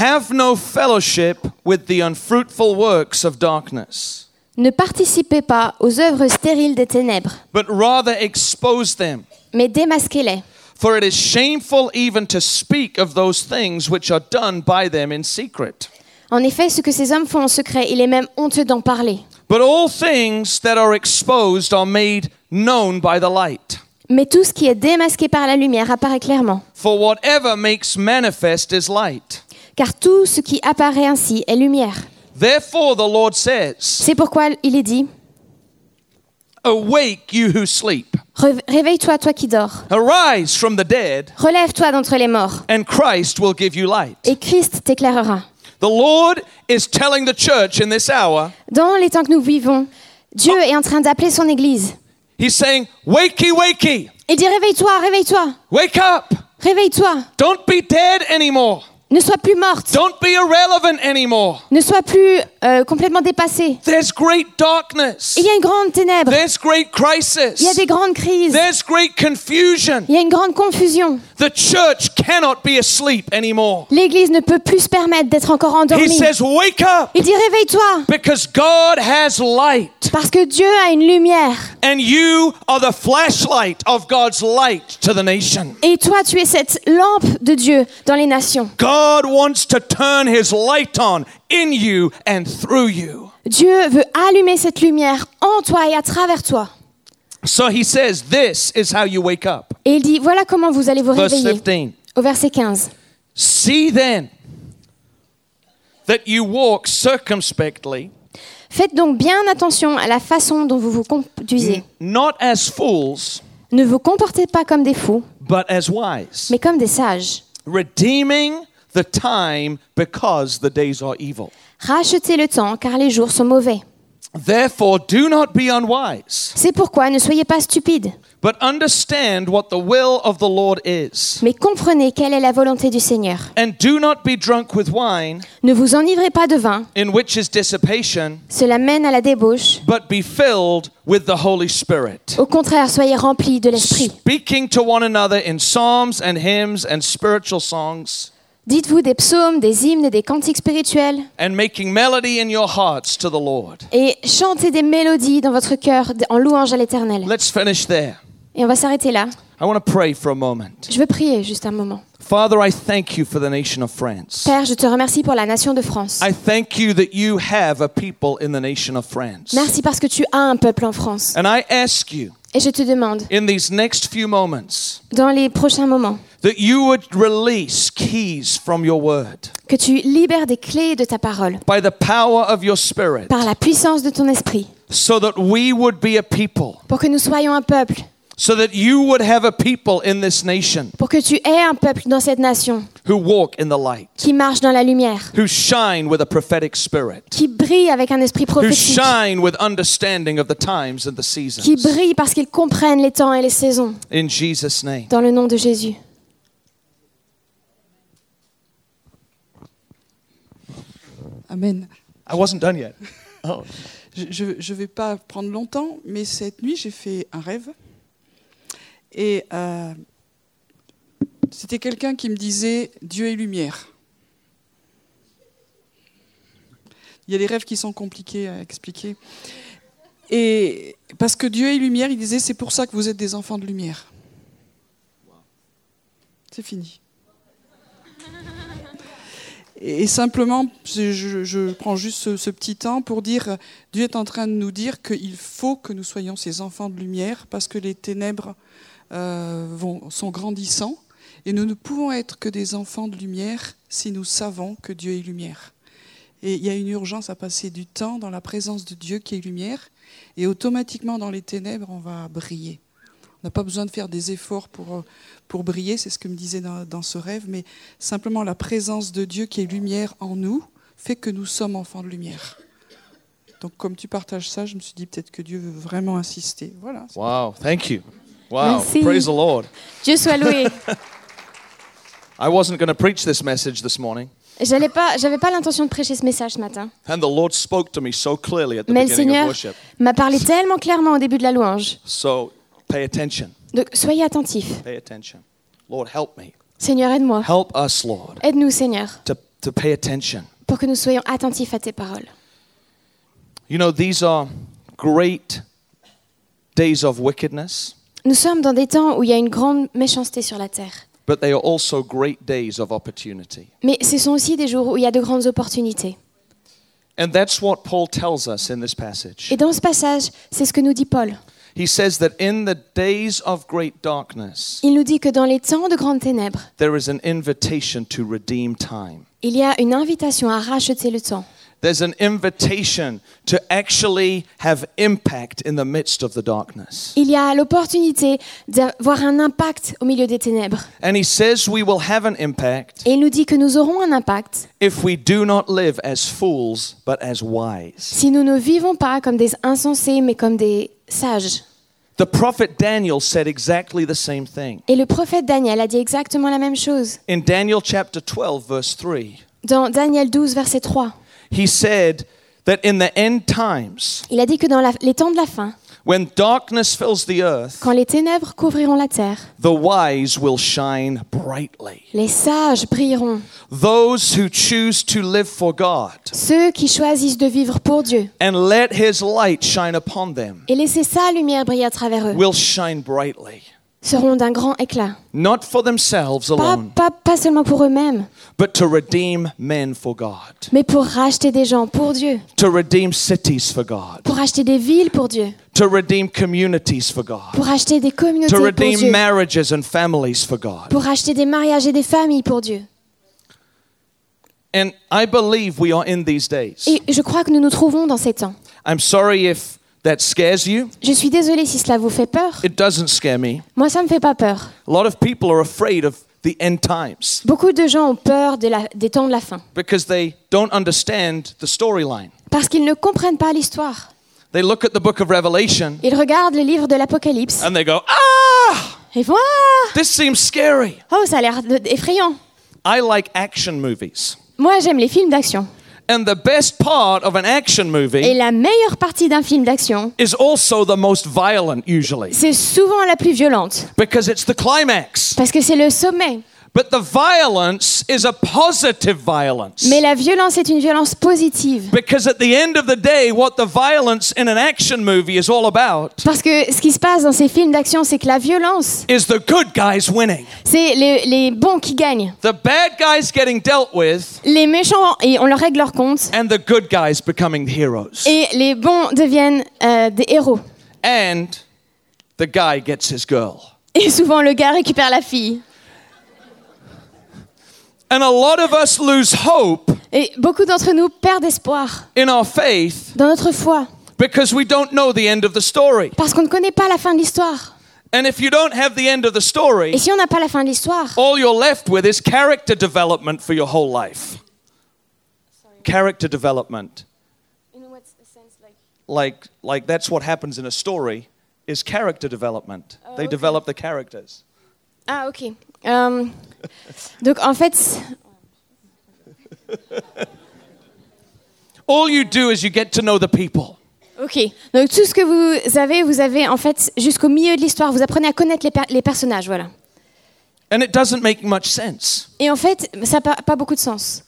Have no fellowship with the unfruitful works of darkness. Ne participez pas aux œuvres stériles des ténèbres. But rather expose them. Mais démasquez-les. For it is shameful even to speak of those things which are done by them in secret. En effet, ce que ces hommes font en secret, il est même honteux d'en parler. But all things that are exposed are made known by the light. Mais tout ce qui est démasqué par la lumière apparaît clairement. For whatever makes manifest is light. Car tout ce qui apparaît ainsi est lumière. Therefore the Lord says. C'est pourquoi il est dit. Awake you who sleep. Réveille-toi, toi qui dors. Arise from the dead. Relève-toi d'entre les morts. And Christ will give you light. Et Christ t'éclairera. The Lord is telling the church in this hour. Dans les temps que nous vivons, Dieu est en train d'appeler son église. He's saying, "Wakey, wakey." Il dit réveille-toi, réveille-toi. Wake up. Réveille-toi. Don't be dead anymore. Ne sois plus morte. Don't be irrelevant anymore. Ne sois plus euh, complètement dépassée. There's great darkness. Il y a une grande ténèbre. There's great crisis. Il y a des grandes crises. There's great confusion. Il y a une grande confusion. The church cannot be asleep anymore. L'église ne peut plus se permettre d'être encore endormie. He says, wake up. Il dit réveille-toi. Because God has light. Parce que Dieu a une lumière. And you are the flashlight of God's light to the nation. Et toi tu es cette lampe de Dieu dans les nations. God God wants to turn his light on in you and through you. Dieu veut allumer cette lumière en toi et à travers toi. So he says, this is how you wake up. Et il dit voilà comment vous allez vous réveiller. Au verset quinze. See then that you walk circumspectly. Faites donc bien attention à la façon dont vous vous conduisez. Not as fools. Ne vous comportez pas comme des fous. But as wise. Mais comme des sages. Redeeming the time because the days are evil. Rachetez le temps car les jours sont mauvais. Therefore, do not be unwise. C'est pourquoi ne soyez pas stupides. But understand what the will of the Lord is. Mais comprenez quelle est la volonté du Seigneur. And do not be drunk with wine. Ne vous enivrez pas de vin. In which is dissipation. Cela mène à la débauche. But be filled with the Holy Spirit. Au contraire, soyez remplis de l'Esprit. Speaking to one another in psalms and hymns and spiritual songs. Dites-vous des psaumes, des hymnes et des cantiques spirituels. And making melody in your hearts to the Lord. Et chantez des mélodies dans votre cœur en louange à l'Éternel. Let's finish there. Et on va s'arrêter là. I want to pray for a moment. Je veux prier juste un moment. Father, I thank you for the nation of France. Père, je te remercie pour la nation de France. I thank you that you have a people in the nation of France. Merci parce que tu as un peuple en France. And I ask you. Et je te demande, in these next few moments, dans les prochains moments, that you would release keys from your word, que tu libères des clés de ta parole, by the power of your spirit, par la puissance de ton esprit, so that we would be a people, pour que nous soyons un peuple, so that you would have a people in this nation, pour que tu aies un peuple dans cette nation, who walk in the light, qui marche dans la lumière, who shine with a prophetic spirit, qui brille avec un esprit prophétique, who shine with understanding of the times and the seasons, qui brille parce qu'ils comprennent les temps et les saisons, in Jesus' name, dans le nom de Jésus. Amen. I wasn't done yet. Oh. Je je vais pas prendre longtemps, mais cette nuit j'ai fait un rêve. Et euh, c'était quelqu'un qui me disait « Dieu est lumière ». Il y a des rêves qui sont compliqués à expliquer. Et parce que Dieu est lumière, il disait « C'est pour ça que vous êtes des enfants de lumière ». C'est fini. Et simplement, je, je prends juste ce, ce petit temps pour dire « Dieu est en train de nous dire qu'il faut que nous soyons ces enfants de lumière parce que les ténèbres... Euh, vont, sont grandissants et nous ne pouvons être que des enfants de lumière si nous savons que Dieu est lumière. Et il y a une urgence à passer du temps dans la présence de Dieu qui est lumière et automatiquement dans les ténèbres on va briller. On n'a pas besoin de faire des efforts pour, pour briller, c'est ce que me disait dans, dans ce rêve, mais simplement la présence de Dieu qui est lumière en nous fait que nous sommes enfants de lumière. Donc comme tu partages ça, je me suis dit peut-être que Dieu veut vraiment insister. Voilà. Wow, thank you. Wow, merci. Praise the Lord. Dieu soit loué. I wasn't going to preach this message this morning. J'allais pas, j'avais pas l'intention de prêcher ce message ce matin. And the Lord spoke to me so clearly at the Mais beginning of worship. Mais le Seigneur m'a parlé tellement clairement au début de la louange. So, pay attention. Donc soyez attentifs. Pay attention. Lord, help me. Seigneur, aide-moi. Help us, Lord. Aide-nous, Seigneur. To, to pay attention. Pour que nous soyons attentifs à tes paroles. You know, these are great days of wickedness. Nous sommes dans des temps où il y a une grande méchanceté sur la terre. But they are also great days of opportunity. Mais ce sont aussi des jours où il y a de grandes opportunités. And that's what Paul tells us in this passage. Et dans ce passage, c'est ce que nous dit Paul. He says that in the days of great darkness, il nous dit que dans les temps de grandes ténèbres, there is an invitation to redeem time. Il y a une invitation à racheter le temps. There's an invitation to actually have impact in the midst of the darkness. Il y a l'opportunité d'avoir un impact au milieu des ténèbres. And he says we will have an impact. Et il nous dit que nous aurons un impact. If we do not live as fools but as wise. Si nous ne vivons pas comme des insensés mais comme des sages. The prophet Daniel said exactly the same thing. Et le prophète Daniel a dit exactement la même chose. In Daniel chapter twelve verse three. Dans Daniel douze verset trois. He said that in the end times, il a dit que dans la, les temps de la fin, when darkness fills the earth, quand les ténèbres couvriront la terre, the wise will shine brightly. Les sages brilleront. Those who choose to live for God, ceux qui choisissent de vivre pour Dieu, and let His light shine upon them, et laissez sa lumière briller à travers eux, will shine brightly. Seront d'un grand éclat. Not for themselves alone, pas, pas, pas seulement pour eux-mêmes, but to redeem men for God. Mais pour racheter des gens pour Dieu. To redeem cities for God. Pour racheter des villes pour Dieu. To redeem communities for God. Pour racheter des communautés pour Dieu. To redeem marriages and families for God. Pour racheter des mariages et des familles pour Dieu. And I believe we are in these days. Et je crois que nous nous trouvons dans ces temps. I'm sorry if that scares you. Je suis désolée si cela vous fait peur. It doesn't scare me. Moi, ça me fait pas peur. A lot of people are afraid of the end times. Beaucoup de gens ont peur de la, des temps de la fin. Because they don't understand the storyline. Parce qu'ils ne comprennent pas l'histoire. They look at the book of Revelation. Ils regardent le livre de l'Apocalypse. And they go, ah! Et voilà. This seems scary. Oh, ça a l'air effrayant. I like action movies. Moi, j'aime les films d'action. And the best part of an action movie. Et la meilleure partie d'un film d'action. Is also the most violent usually. C'est souvent la plus violente. Because it's the climax. Parce que c'est le sommet. But the violence is a positive violence. Mais la violence est une violence positive. Because at the end of the day, what the violence in an action movie is all about. Parce que ce qui se passe dans ces films d'action, c'est que la violence. Is the good guys winning. C'est les, les bons qui gagnent. The bad guys getting dealt with. Les méchants, et on leur règle leur compte. And the good guys becoming heroes. Et les bons deviennent euh, des héros. And the guy gets his girl. Et souvent le gars récupère la fille. And a lot of us lose hope. Et beaucoup d'entre nous perdent espoir. In our faith. Dans notre foi. Because we don't know the end of the story. Parce qu'on ne connaît pas la fin de l'histoire. And if you don't have the end of the story. Et si on n'a pas la fin de l'histoire. All you're left with is character development for your whole life. Sorry. Character development. In what sense, like? Like, like that's what happens in a story. Is character development. Uh, They okay. develop the characters. Ah, ok. Um, donc en fait, all you do is you get to know the people. Ok. Donc tout ce que vous avez, vous avez en fait jusqu'au milieu de l'histoire. Vous apprenez à connaître les, per- les personnages, voilà. And it doesn't make much sense. Et en fait, ça n'a pas, pas beaucoup de sens.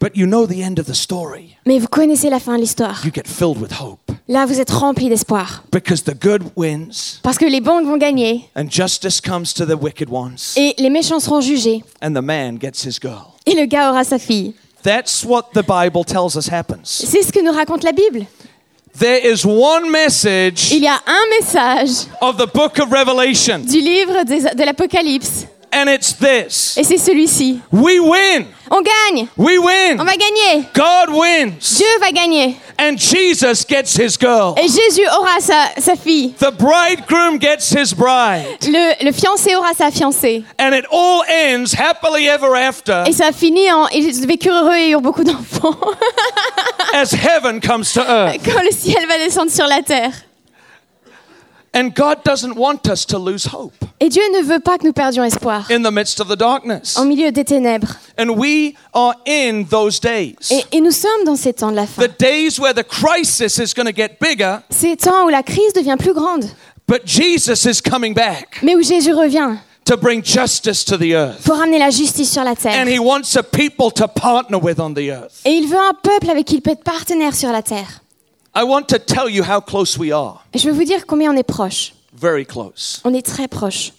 But you know the end of the story. Mais vous connaissez la fin de l'histoire. You get filled with hope. Là, vous êtes rempli d'espoir. Because the good wins. Parce que les bons vont gagner. And justice comes to the wicked ones. Et les méchants seront jugés. And the man gets his girl. Et le gars aura sa fille. That's what the Bible tells us happens. C'est ce que nous raconte la Bible. There is one message. Il y a un message. Of the book of Revelation. Du livre de, de l'Apocalypse. And it's this. Et c'est celui-ci. We win. On gagne. We win. On va gagner. God wins. Dieu va gagner. And Jesus gets his girl. Et Jésus aura sa, sa fille. The bridegroom gets his bride. Le, le fiancé aura sa fiancée. And it all ends happily ever after. Et ça finit en ils vécurent heureux et eurent beaucoup d'enfants. As heaven comes to earth. Quand le ciel va descendre sur la terre. And God doesn't want us to lose hope. Et Dieu ne veut pas que nous perdions espoir. In the midst of the darkness. Au milieu des ténèbres. And we are in those days. Et, et nous sommes dans ces temps de la fin. The days where the crisis is going to get bigger. Ces temps où la crise devient plus grande. But Jesus is coming back. Mais où Jésus revient. To bring justice to the earth. Pour ramener la justice sur la terre. And he wants a people to partner with on the earth. Et il veut un peuple avec qui il peut être partenaire sur la terre. I want to tell you how close we are. Je veux vous dire combien on est proche. Very close. On est très proche.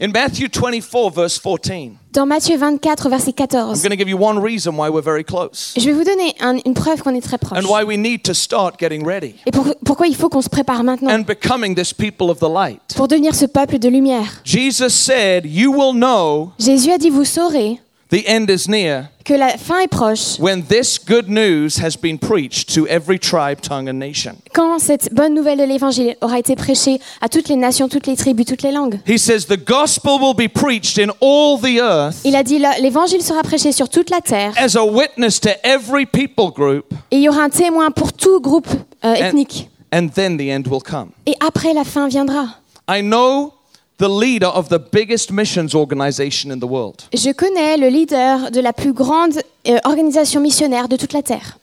In Matthew twenty-four verse fourteen. Dans Matthieu vingt-quatre verset quatorze. I'm going to give you one reason why we're very close. Je vais vous donner un, une preuve qu'on est très proche. And why we need to start getting ready. Et pour, pourquoi il faut qu'on se prépare maintenant. And becoming this people of the light. Pour devenir ce peuple de lumière. Jesus said, "You will know." Jésus a dit, vous saurez. The end is near. Que la fin est proche. When this good news has been preached to every tribe, tongue and nation. Quand cette bonne nouvelle de l'évangile aura été prêchée à toutes les nations, toutes les tribus, toutes les langues. He says the gospel will be preached in all the earth. Il a dit l'évangile sera prêché sur toute la terre. As a witness to every people group. Et il y aura un témoin pour tout groupe euh, ethnique. And, and then the end will come. Et après la fin viendra. I know the leader of the biggest missions organization in the world. Je connais le leader de la plus grande euh, organisation missionnaire de toute la terre.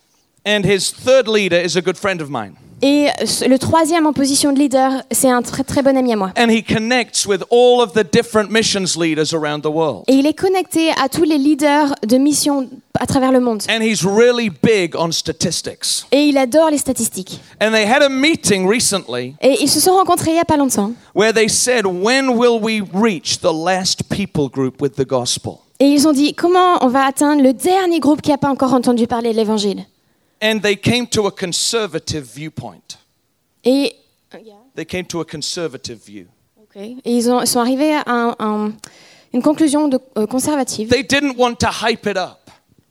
And his third leader is a good friend of mine. Et le troisième en position de leader, c'est un très très bon ami à moi. And he connects with all of the different missions leaders around the world. Et il est connecté à tous les leaders de missions à travers le monde. And he's really big on statistics. Et il adore les statistiques. And they had a meeting recently. Et ils se sont rencontrés il y a pas longtemps. Where they said, when will we reach the last people group with the gospel? Et ils ont dit, comment on va atteindre le dernier groupe qui n'a pas encore entendu parler de l'évangile? And they came to a conservative viewpoint. Et yeah. They came to a conservative view. Okay. Et ils ont, sont arrivés à un, un, une conclusion de, euh, conservative. They didn't want to hype it up.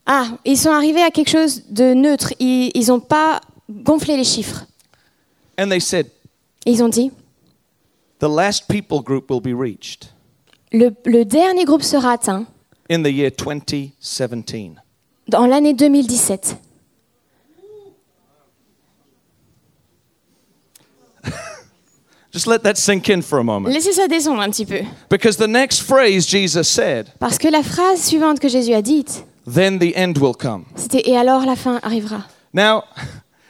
Ah, ils sont arrivés à quelque chose de neutre. Ils n'ont pas gonflé les chiffres. And they said. Et ils ont dit. The last people group will be reached. Le, le dernier groupe sera atteint. In the year twenty seventeen. Dans l'année deux mille dix-sept. Just let that sink in for a moment. Laissez ça descendre un petit peu. Because the next phrase Jesus said. Parce que la phrase suivante que Jésus a dite. Then the end will come. C'était et alors la fin arrivera. Now,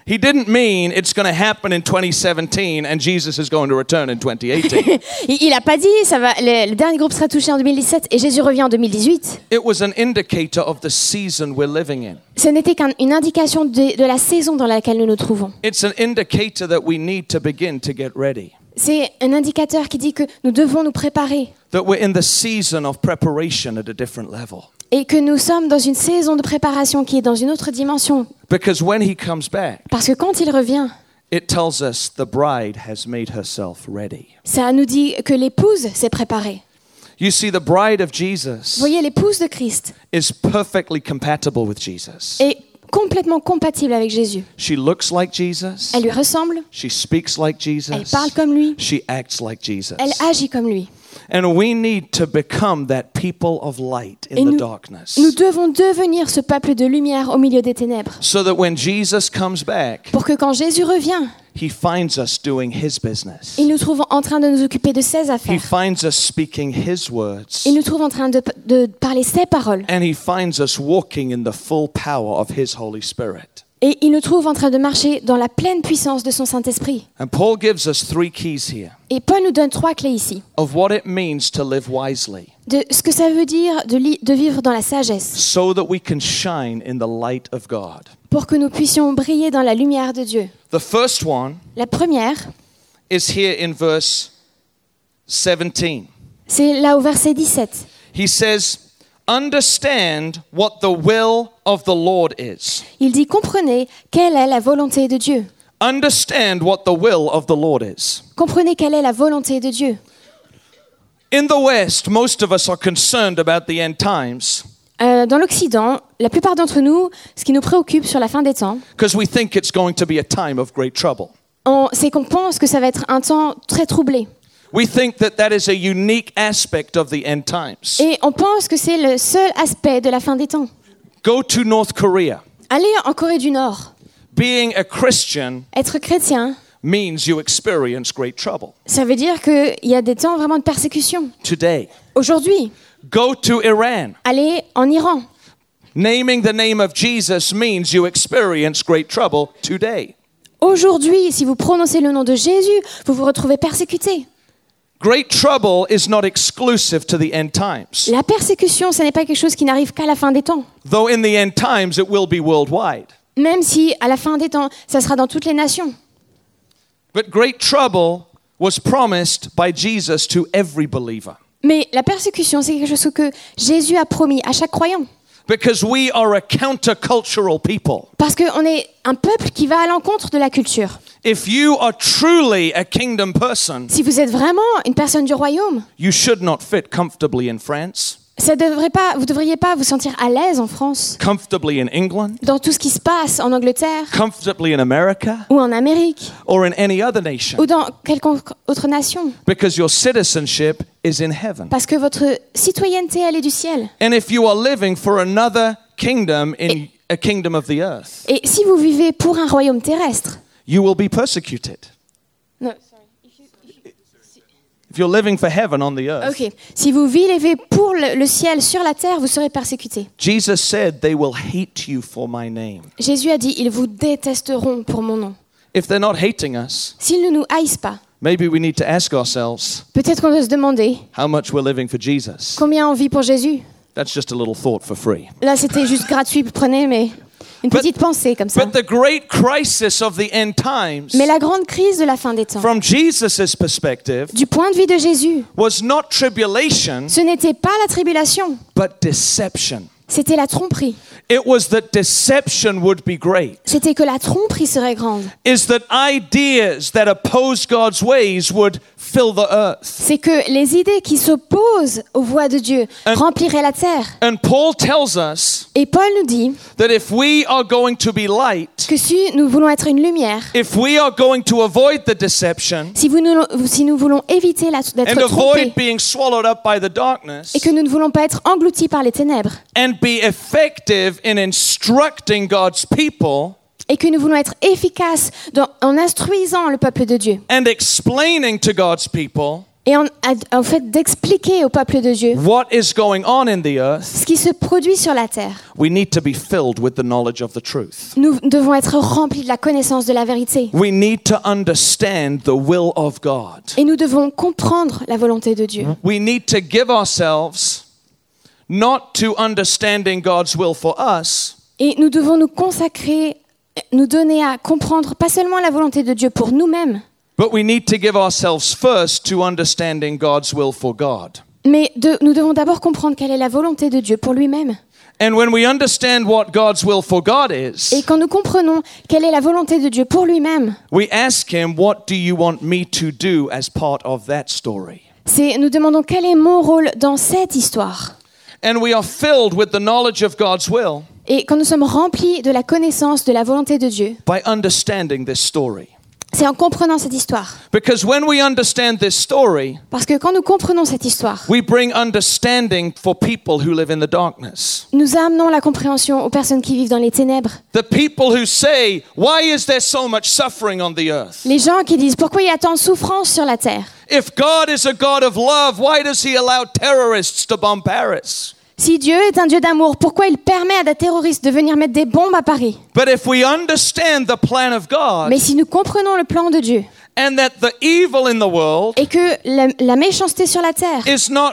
he didn't mean it's going to happen in twenty seventeen and Jesus is going to return in twenty eighteen. Il a pas dit ça va le, le dernier groupe sera touché en deux mille dix-sept et Jésus revient en deux mille dix-huit. It was an indicator of the season we're living in. Ce n'était qu'une indication de, de la saison dans laquelle nous nous trouvons. It's an indicator that we need to begin to get ready. C'est un indicateur qui dit que nous devons nous préparer. That we're in the season of preparation at a different level. Et que nous sommes dans une saison de préparation qui est dans une autre dimension. Because when he comes back, parce que quand il revient, it tells us the bride has made herself ready. Ça nous dit que l'épouse s'est préparée. You see, the bride of Jesus, vous voyez, l'épouse de Christ is perfectly compatible with Jesus. Et complètement compatible avec Jésus. She looks like Jesus. Elle lui ressemble. She speaks like Jesus. Elle parle comme lui. She acts like Jesus. Elle agit comme lui. And we need to become that people of light in nous, the darkness. Nous devons devenir ce peuple de lumière au milieu des ténèbres. So that when Jesus comes back, pour que quand Jésus revient, he finds us doing his business. Il nous trouve en train de nous occuper de ses affaires. He finds us speaking his words. Il nous trouve en train de, de parler ses paroles. And he finds us walking in the full power of his Holy Spirit. Et il nous trouve en train de marcher dans la pleine puissance de son Saint-Esprit. And Paul gives us three keys here. Et Paul nous donne trois clés ici. Of what it means to live wisely. De ce que ça veut dire de, li- de vivre dans la sagesse. So that we can shine in the light of God. Pour que nous puissions briller dans la lumière de Dieu. The first one. La première. Is here in verse seventeen. C'est là au verset dix-sept. He says, understand what the will of the Lord is. Il dit comprenez quelle est la volonté de Dieu. Understand what the will of the Lord is. Comprenez quelle est la volonté de Dieu. In the West, most of us are concerned about the end times. Euh, dans l'Occident, la plupart d'entre nous, ce qui nous préoccupe sur la fin des temps. Because we think it's going to be a time of great trouble. On, c'est qu'on pense que ça va être un temps très troublé. We think that that is a unique aspect of the end times. Et on pense que c'est le seul aspect de la fin des temps. Go to North Korea. Aller en Corée du Nord. Being a Christian. Être chrétien. Means you experience great trouble. Ça veut dire que il y a des temps vraiment de persécution. Today. Aujourd'hui. Go to Iran. Aller en Iran. Naming the name of Jesus means you experience great trouble today. Aujourd'hui, si vous prononcez le nom de Jésus, vous vous retrouvez persécuté. Great trouble is not exclusive to the end times. La persécution, ce n'est pas quelque chose qui n'arrive qu'à la fin des temps. Though in the end times it will be worldwide. Même si à la fin des temps, ça sera dans toutes les nations. But great trouble was promised by Jesus to every believer. Mais la persécution, c'est quelque chose que Jésus a promis à chaque croyant. Because we are a countercultural people. Parce que on est un peuple qui va à l'encontre de la culture. If you are truly a kingdom person, si vous êtes vraiment une personne du royaume, you should not fit comfortably in France. Ça devrait pas, vous devriez pas vous sentir à l'aise en France. Comfortably in England. Dans tout ce qui se passe en Angleterre. Comfortably in America. Ou en Amérique. Or in any other nation. Ou dans quelconque autre nation. Because your citizenship is in heaven. Parce que votre citoyenneté elle est du ciel. And if you are living for another kingdom in et, a kingdom of the earth. Et si vous vivez pour un royaume terrestre. You will be persecuted. No, sorry. If, you, if, you, if you're living for heaven on the earth. Okay. Si vous vivez pour le, le ciel sur la terre, vous serez persécutés. Jesus said, "They will hate you for my name." Jésus a dit, ils vous détesteront pour mon nom. If they're not hating us, s'ils ne nous haïssent pas, maybe we need to ask ourselves. Peut-être qu'on doit se demander. How much we're living for Jesus. Combien on vit pour Jésus? That's just a little thought for free. Là, c'était juste gratuit, prenez, mais. Une petite but, pensée comme ça. But the great crisis of the end times, mais la grande crise de la fin des temps, from Jesus's perspective, du point de vue de Jésus, was not tribulation, ce n'était pas la tribulation, but deception. C'était la tromperie. It was that deception would be great. C'était que la tromperie serait grande. Is that ideas that oppose God's ways would fill the earth. C'est que les idées qui s'opposent aux voies de Dieu and, rempliraient la terre. And Paul tells us. Et Paul nous dit. That if we are going to be light. Que si nous voulons être une lumière. If we are going to avoid the deception. Si, vous nous, si nous voulons éviter la, d'être and trompés. And avoid being swallowed up by the darkness. Et que nous ne voulons pas être engloutis par les ténèbres. And be effective in instructing God's people. et que nous voulons être efficaces dans, en instruisant le peuple de Dieu. And explaining to God's people. Et en, en fait d'expliquer au peuple de Dieu what is going on in the earth, ce qui se produit sur la terre. We need to be filled with the knowledge of the truth. Nous devons être remplis de la connaissance de la vérité. We need to understand the will of God. Et nous devons comprendre la volonté de Dieu. We need to give ourselves not to understanding God's will for us. Et nous devons nous consacrer, nous donner à comprendre pas seulement la volonté de Dieu pour nous-mêmes. But we need to give ourselves first to understanding God's will for God. Mais de, nous devons d'abord comprendre quelle est la volonté de Dieu pour lui-même. And when we understand what God's will for God is, et quand nous comprenons quelle est la volonté de Dieu pour lui-même, we ask him, what do you want me to do as part of that story? C'est, nous demandons quel est mon rôle dans cette histoire. And we are filled with the knowledge of God's will. Et quand nous sommes remplis de la connaissance de la volonté de Dieu. By understanding this story. C'est en comprenant cette histoire. Because when we understand this story, parce que quand nous comprenons cette histoire, we bring understanding for people who live in the darkness. Nous amenons la compréhension aux personnes qui vivent dans les ténèbres. The people who say, why is there so much suffering on the earth? Les gens qui disent pourquoi il y a tant de souffrance sur la terre? If God is a God of love, why does he allow terrorists to bomb Paris? Si Dieu est un Dieu d'amour, pourquoi il permet à des terroristes de venir mettre des bombes à Paris? But if we understand the plan of God, mais si nous comprenons le plan de Dieu, and that the evil in the world, et que la, la méchanceté sur la terre is not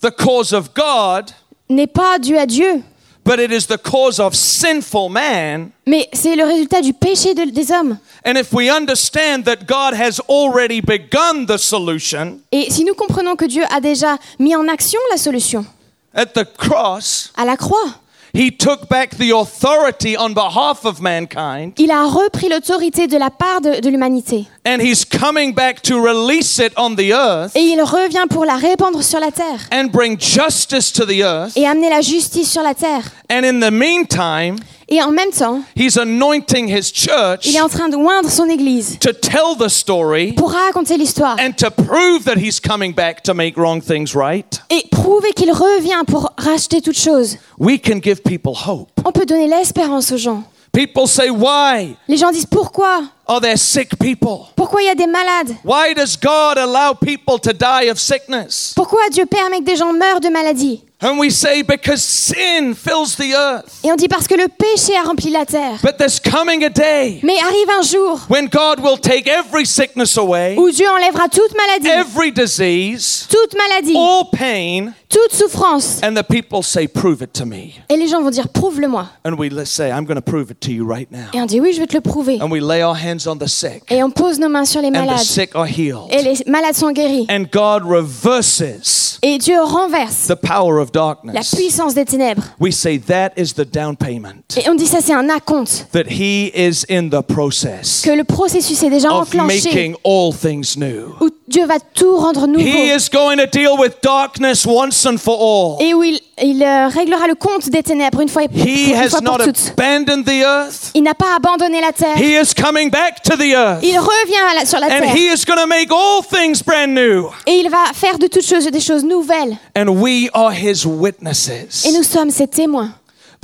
the cause of God, n'est pas due à Dieu, but it is the cause of sinful man, mais c'est le résultat du péché de, des hommes. And if we understand that God has already begun the solution, et si nous comprenons que Dieu a déjà mis en action la solution, at the cross, à la croix, he took back the authority on behalf of mankind. Il a repris l'autorité de la part de, de l'humanité. And he's coming back to release it on the earth. Et il revient pour la répandre sur la terre. And bring justice to the earth. Et amener la justice sur la terre. And in the meantime, et en même temps, he's anointing his church, il est en train de oindre son église, to tell the story, pour raconter l'histoire, and to prove that he's coming back to make wrong things right. Et prouver qu'il revient pour racheter toutes choses. We can give people hope. On peut donner l'espérance aux gens. People say why? Les gens disent pourquoi? Are there sick people? Pourquoi il y a des malades? Why does God allow people to die of sickness? Pourquoi Dieu permet que des gens meurent de maladies? And we say because sin fills the earth. Et on dit parce que le péché a rempli la terre. But there's coming a day. Mais arrive un jour. When God will take every sickness away. Où Dieu enlèvera toute maladie. Every disease. Toute maladie. All pain. Toute souffrance. And the people say prove it to me. Et les gens vont dire prouve-le-moi. And we say I'm going to prove it to you right now. Et on dit oui, je vais te le prouver. And we lay our hands on the sick. Et on pose nos mains sur les malades. And the sick are healed. Et les malades sont guéris. And God reverses. Et Dieu renverse. The power of darkness. La puissance des ténèbres. We say that is the down payment. Et on dit ça c'est un acompte. That he is in the process. Que le processus est déjà enclenché. Of making all things new. Où Dieu va tout rendre nouveau. He is going to deal with darkness once and for all. Et où il, il euh, réglera le compte des ténèbres une fois et pour, une fois pour toutes. Il n'a pas abandonné la terre. He is coming back to the earth. Il revient la, sur la and terre. He is going to make all things brand new. Et il va faire de toutes choses des choses nouvelles. And we are his witnesses. Et nous sommes ses témoins.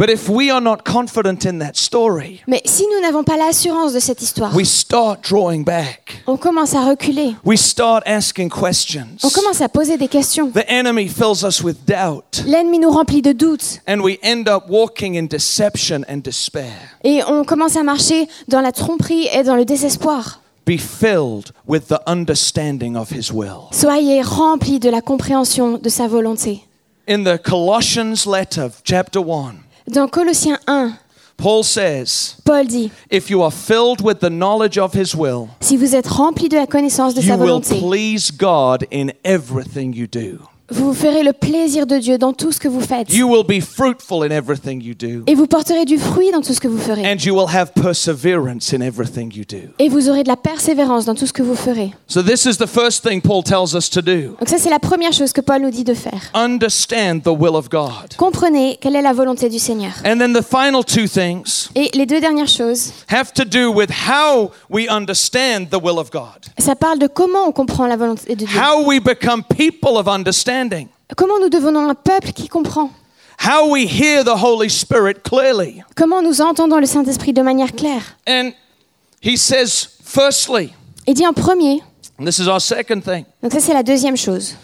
But if we are not confident in that story, mais si nous n'avons pas l'assurance de cette histoire, we start drawing back. On commence à reculer. We start asking questions. On commence à poser des questions. The enemy fills us with doubt. L'ennemi nous remplit de doutes. And we end up walking in deception and despair. Et on commence à marcher dans la tromperie et dans le désespoir. Be filled with the understanding of his will. Soyez remplis de la compréhension de sa volonté. In the Colossians letter, chapter one, dans Colossiens un, Paul says, Paul dit, if you are filled with the knowledge of his will, si vous êtes rempli de la connaissance de sa volonté, you will please God in everything you do. Vous ferez le plaisir de Dieu dans tout ce que vous faites. You will be fruitful in everything you do. Et vous porterez du fruit dans tout ce que vous ferez. And you will have perseverance in everything you do. Et vous aurez de la persévérance dans tout ce que vous ferez. So this is the first thing Paul tells us to do. Donc ça c'est la première chose que Paul nous dit de faire. Understand the will of God. Comprenez quelle est la volonté du Seigneur. And then the final two things. Et les deux dernières choses. Have to do with how we understand the will of God. Ça parle de comment on comprend la volonté de Dieu. How we become people of understanding. Comment nous devenons un peuple qui comprend? how we hear the Holy Spirit clearly. Comment nous entendons le Saint-Esprit de manière claire. And he says, firstly, il dit en premier, and this is our second thing, donc ça c'est la deuxième chose,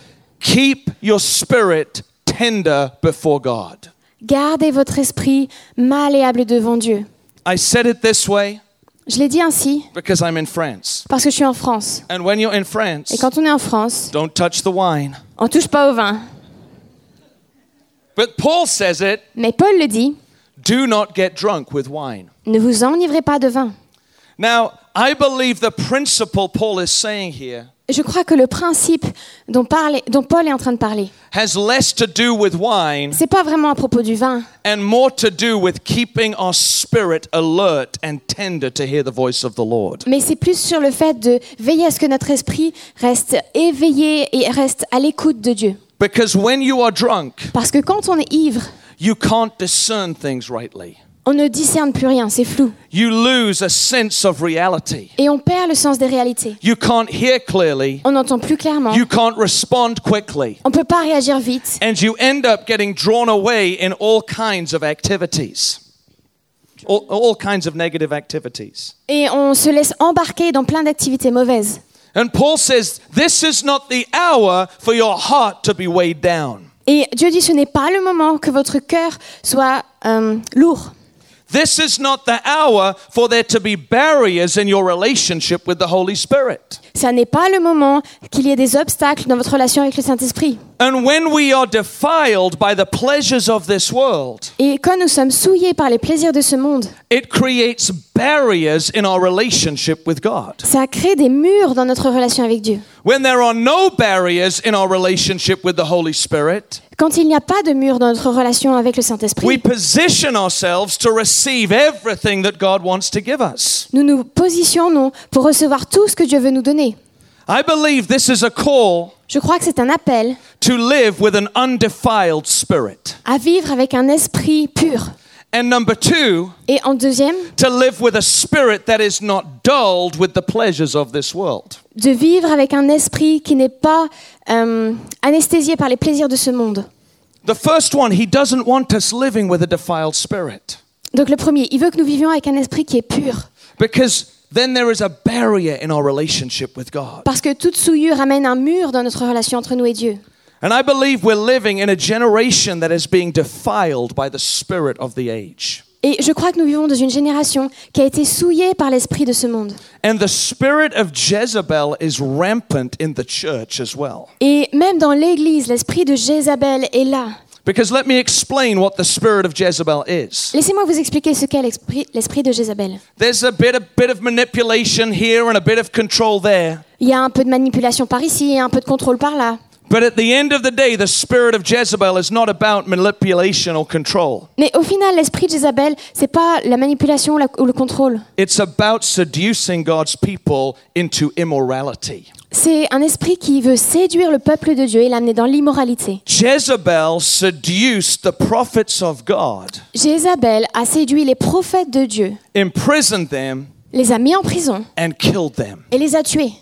keep your spirit tender before God. Gardez votre esprit malléable devant Dieu. I said it this way, je l'ai dit ainsi, because I'm in France. Parce que je suis en France. And when you're in France, et quand on est en France, don't touch the wine. On touche pas au vin. But Paul says it, mais Paul le dit, do not get drunk with wine. Ne vous enivrez pas de vin. Now, I believe the principle Paul is saying here, je crois que le principe dont, parle, dont Paul est en train de parler, has less to do with wine, c'est pas vraiment à propos du vin, and more to do with keeping our spirit alert and tender to hear the voice of the Lord. Mais c'est plus sur le fait de veiller à ce que notre esprit reste éveillé et reste à l'écoute de Dieu. Because when you are drunk, parce que quand on est ivre, you can't discern things rightly. On ne discerne plus rien, c'est flou. You lose a sense of reality. Et on perd le sens des réalités. You can't hear clearly. On n'entend plus clairement. You can't respond quickly. On peut pas réagir vite. And you end up getting drawn away in all kinds of activities. All, all kinds of negative activities. Et on se laisse embarquer dans plein d'activités mauvaises. And Paul says, this is not the hour for your heart to be weighed down. Et Dieu dit, ce n'est pas le moment que votre cœur soit euh, lourd. This is not the hour for there to be barriers in your relationship with the Holy Spirit. Ça n'est pas le moment qu'il y ait des obstacles dans votre relation avec le Saint-Esprit. And when we are defiled by the pleasures of this world, et quand nous sommes souillés par les plaisirs de ce monde, it creates barriers in our relationship with God. Ça crée des murs dans notre relation avec Dieu. When there are no barriers in our relationship with the Holy Spirit, quand il n'y a pas de mur dans notre relation avec le Saint-Esprit, we position ourselves to receive everything that God wants to give us. Nous nous positionnons pour recevoir tout ce que Dieu veut nous donner. I believe this is a call. Je crois que c'est un appel. To live with an undefiled spirit. À vivre avec un esprit pur. And number two, et en deuxième, to live with a spirit that is not dulled with the pleasures of this world. De vivre avec un esprit qui n'est pas euh, anesthésié par les plaisirs de ce monde. The first one, he doesn't want us living with a defiled spirit. Donc le premier, il veut que nous vivions avec un esprit qui est pur. Because then there is a barrier in our relationship with God. Parce que toute souillure amène un mur dans notre relation entre nous et Dieu. And I believe we're living in a generation that is being defiled by the spirit of the age. Et je crois que nous vivons dans une génération qui a été souillée par l'esprit de ce monde. And the spirit of Jezebel is rampant in the church as well. Et même dans l'église, l'esprit de Jézabel est là. Because let me explain what the spirit of Jezebel is. Laissez-moi vous expliquer ce qu'est l'esprit, l'esprit de Jézabel. There's a bit, a bit of manipulation here and a bit of control there. Il y a un peu de manipulation par ici et un peu de contrôle par là. But at the end of the day, the spirit of Jezebel is not about manipulation or control. Mais au final, l'esprit de Jézabel, c'est pas la manipulation ou, la, ou le contrôle. It's about seducing God's people into immorality. C'est un esprit qui veut séduire le peuple de Dieu et l'amener dans l'immoralité. Jezebel seduced the prophets of God. Jézabel a séduit les prophètes de Dieu. Imprisoned them. Les a mis en prison. And killed them. Et les a tués.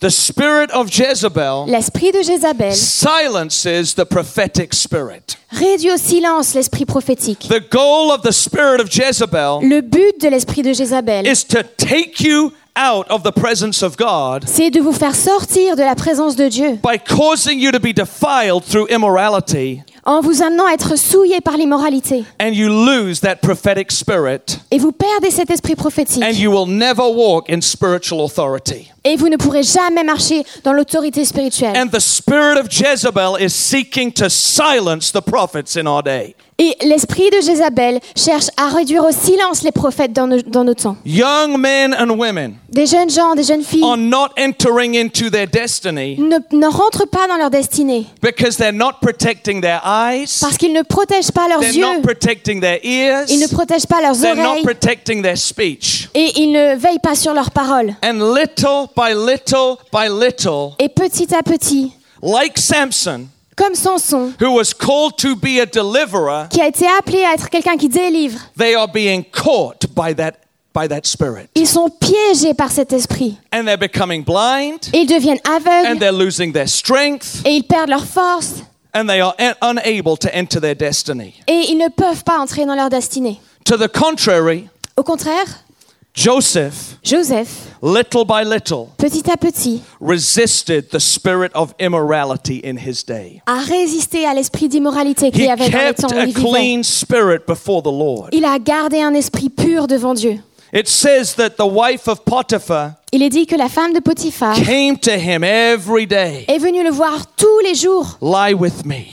The spirit of Jezebel, l'esprit de Jézabel, silences the prophetic spirit. Réduit au silence l'esprit prophétique. The goal of the spirit of Jezebel, le but de l'esprit de Jézabel, is to take you out of the presence of God, c'est de vous faire sortir de la présence de Dieu, by causing you to be defiled through immorality, en vous amenant à être souillé par l'immoralité. And you lose that prophetic spirit, et vous perdez cet esprit prophétique. And you will never walk in spiritual authority. Et vous ne pourrez jamais marcher dans l'autorité spirituelle. And the spirit of Jezebel is seeking to silence the prophets in our day. Et l'esprit de Jézabel cherche à réduire au silence les prophètes dans nos, dans nos temps. Young men and women, des jeunes gens, des jeunes filles, are not entering into their destiny, ne, ne rentrent pas dans leur destinée. Because they're not protecting their eyes, parce qu'ils ne protègent pas leurs yeux. Not protecting their ears, ils ne protègent pas leurs oreilles. Not protecting their speech, et ils ne veillent pas sur leurs paroles. And little by little by little, et petit à petit, like Samson, comme Samson, who was called to be a deliverer, qui a été appelé à être quelqu'un qui délivre, they are being caught by that by that spirit. Ils sont piégés par cet esprit. And they're becoming blind. Ils deviennent aveugles. And they're losing their strength. Et ils perdent leur force. and they are unable to enter their destiny. Et ils ne peuvent pas entrer dans leur destinée. To the contrary, au contraire, Joseph, Joseph, little by little, petit à petit, resisted the spirit of immorality in his day. A résisté à l'esprit d'immoralité qu'il avait dans les temps où il vivait. He kept a clean spirit before the Lord. Il a gardé un esprit pur devant Dieu. It says that the wife of Potiphar, il est dit que la femme de Potiphar, came to him every day. Est venue le voir tous les jours. Lie with me.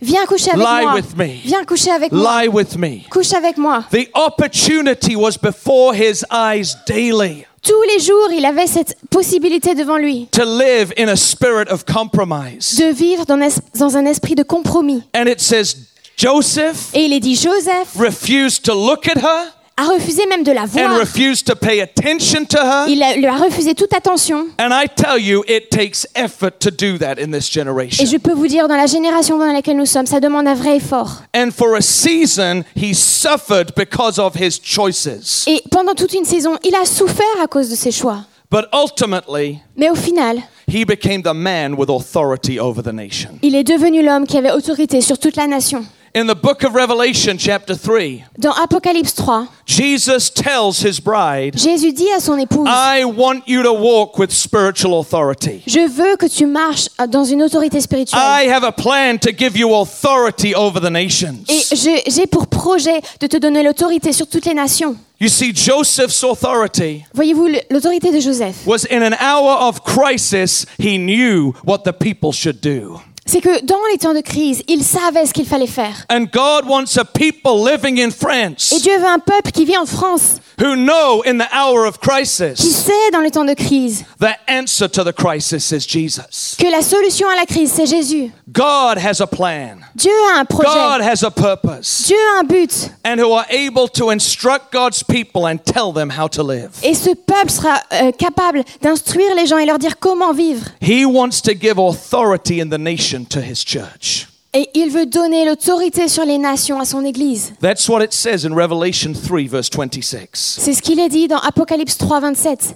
Viens coucher avec Lie moi. With me. Viens coucher avec Lie moi. With me. Couche avec moi. The opportunity was before his eyes daily. Tous les jours, il avait cette possibilité devant lui. To live in a spirit of compromise. De vivre dans, es- dans un esprit de compromis. And it says Joseph. Et il est dit Joseph. Refused to look at her. A refusé même de la voir. And refused to pay attention to her. Il a, lui a refusé toute attention. And I tell you, it takes effort to do that in this generation. Et je peux vous dire, dans la génération dans laquelle nous sommes, ça demande un vrai effort. And for a season, he suffered because of his choices. Et pendant toute une saison, il a souffert à cause de ses choix. But ultimately, mais au final, he became the man with authority over the nation. Il est devenu l'homme qui avait autorité sur toute la nation. In the book of Revelation, chapter three, dans Apocalypse trois, Jesus tells his bride, Jésus dit à son épouse, I want you to walk with spiritual authority. Je veux que tu marches dans une autorité spirituelle. I have a plan to give you authority over the nations. Et je, j'ai pour projet de te donner l'autorité sur toutes les nations. You see, Joseph's authority, voyez-vous, l'autorité de Joseph, was in an hour of crisis, he knew what the people should do. C'est que dans les temps de crise, il savait ce qu'il fallait faire. And God wants a people living in France. Et Dieu veut un peuple qui vit en France. Who know in the hour of crisis. Qui sait dans les temps de crise. The answer to the crisis is Jesus. Que la solution à la crise, c'est Jésus. God has a plan. Dieu a un projet. God has a purpose. Dieu a un but. And who are able to instruct God's people and tell them how to live. Et ce peuple sera euh, capable d'instruire les gens et leur dire comment vivre. He wants to give authority in the nation. To his church. Et il veut donner l'autorité sur les nations à son église. That's what it says in Revelation three verse twenty-six. C'est ce qu'il est dit dans Apocalypse trois vingt-sept.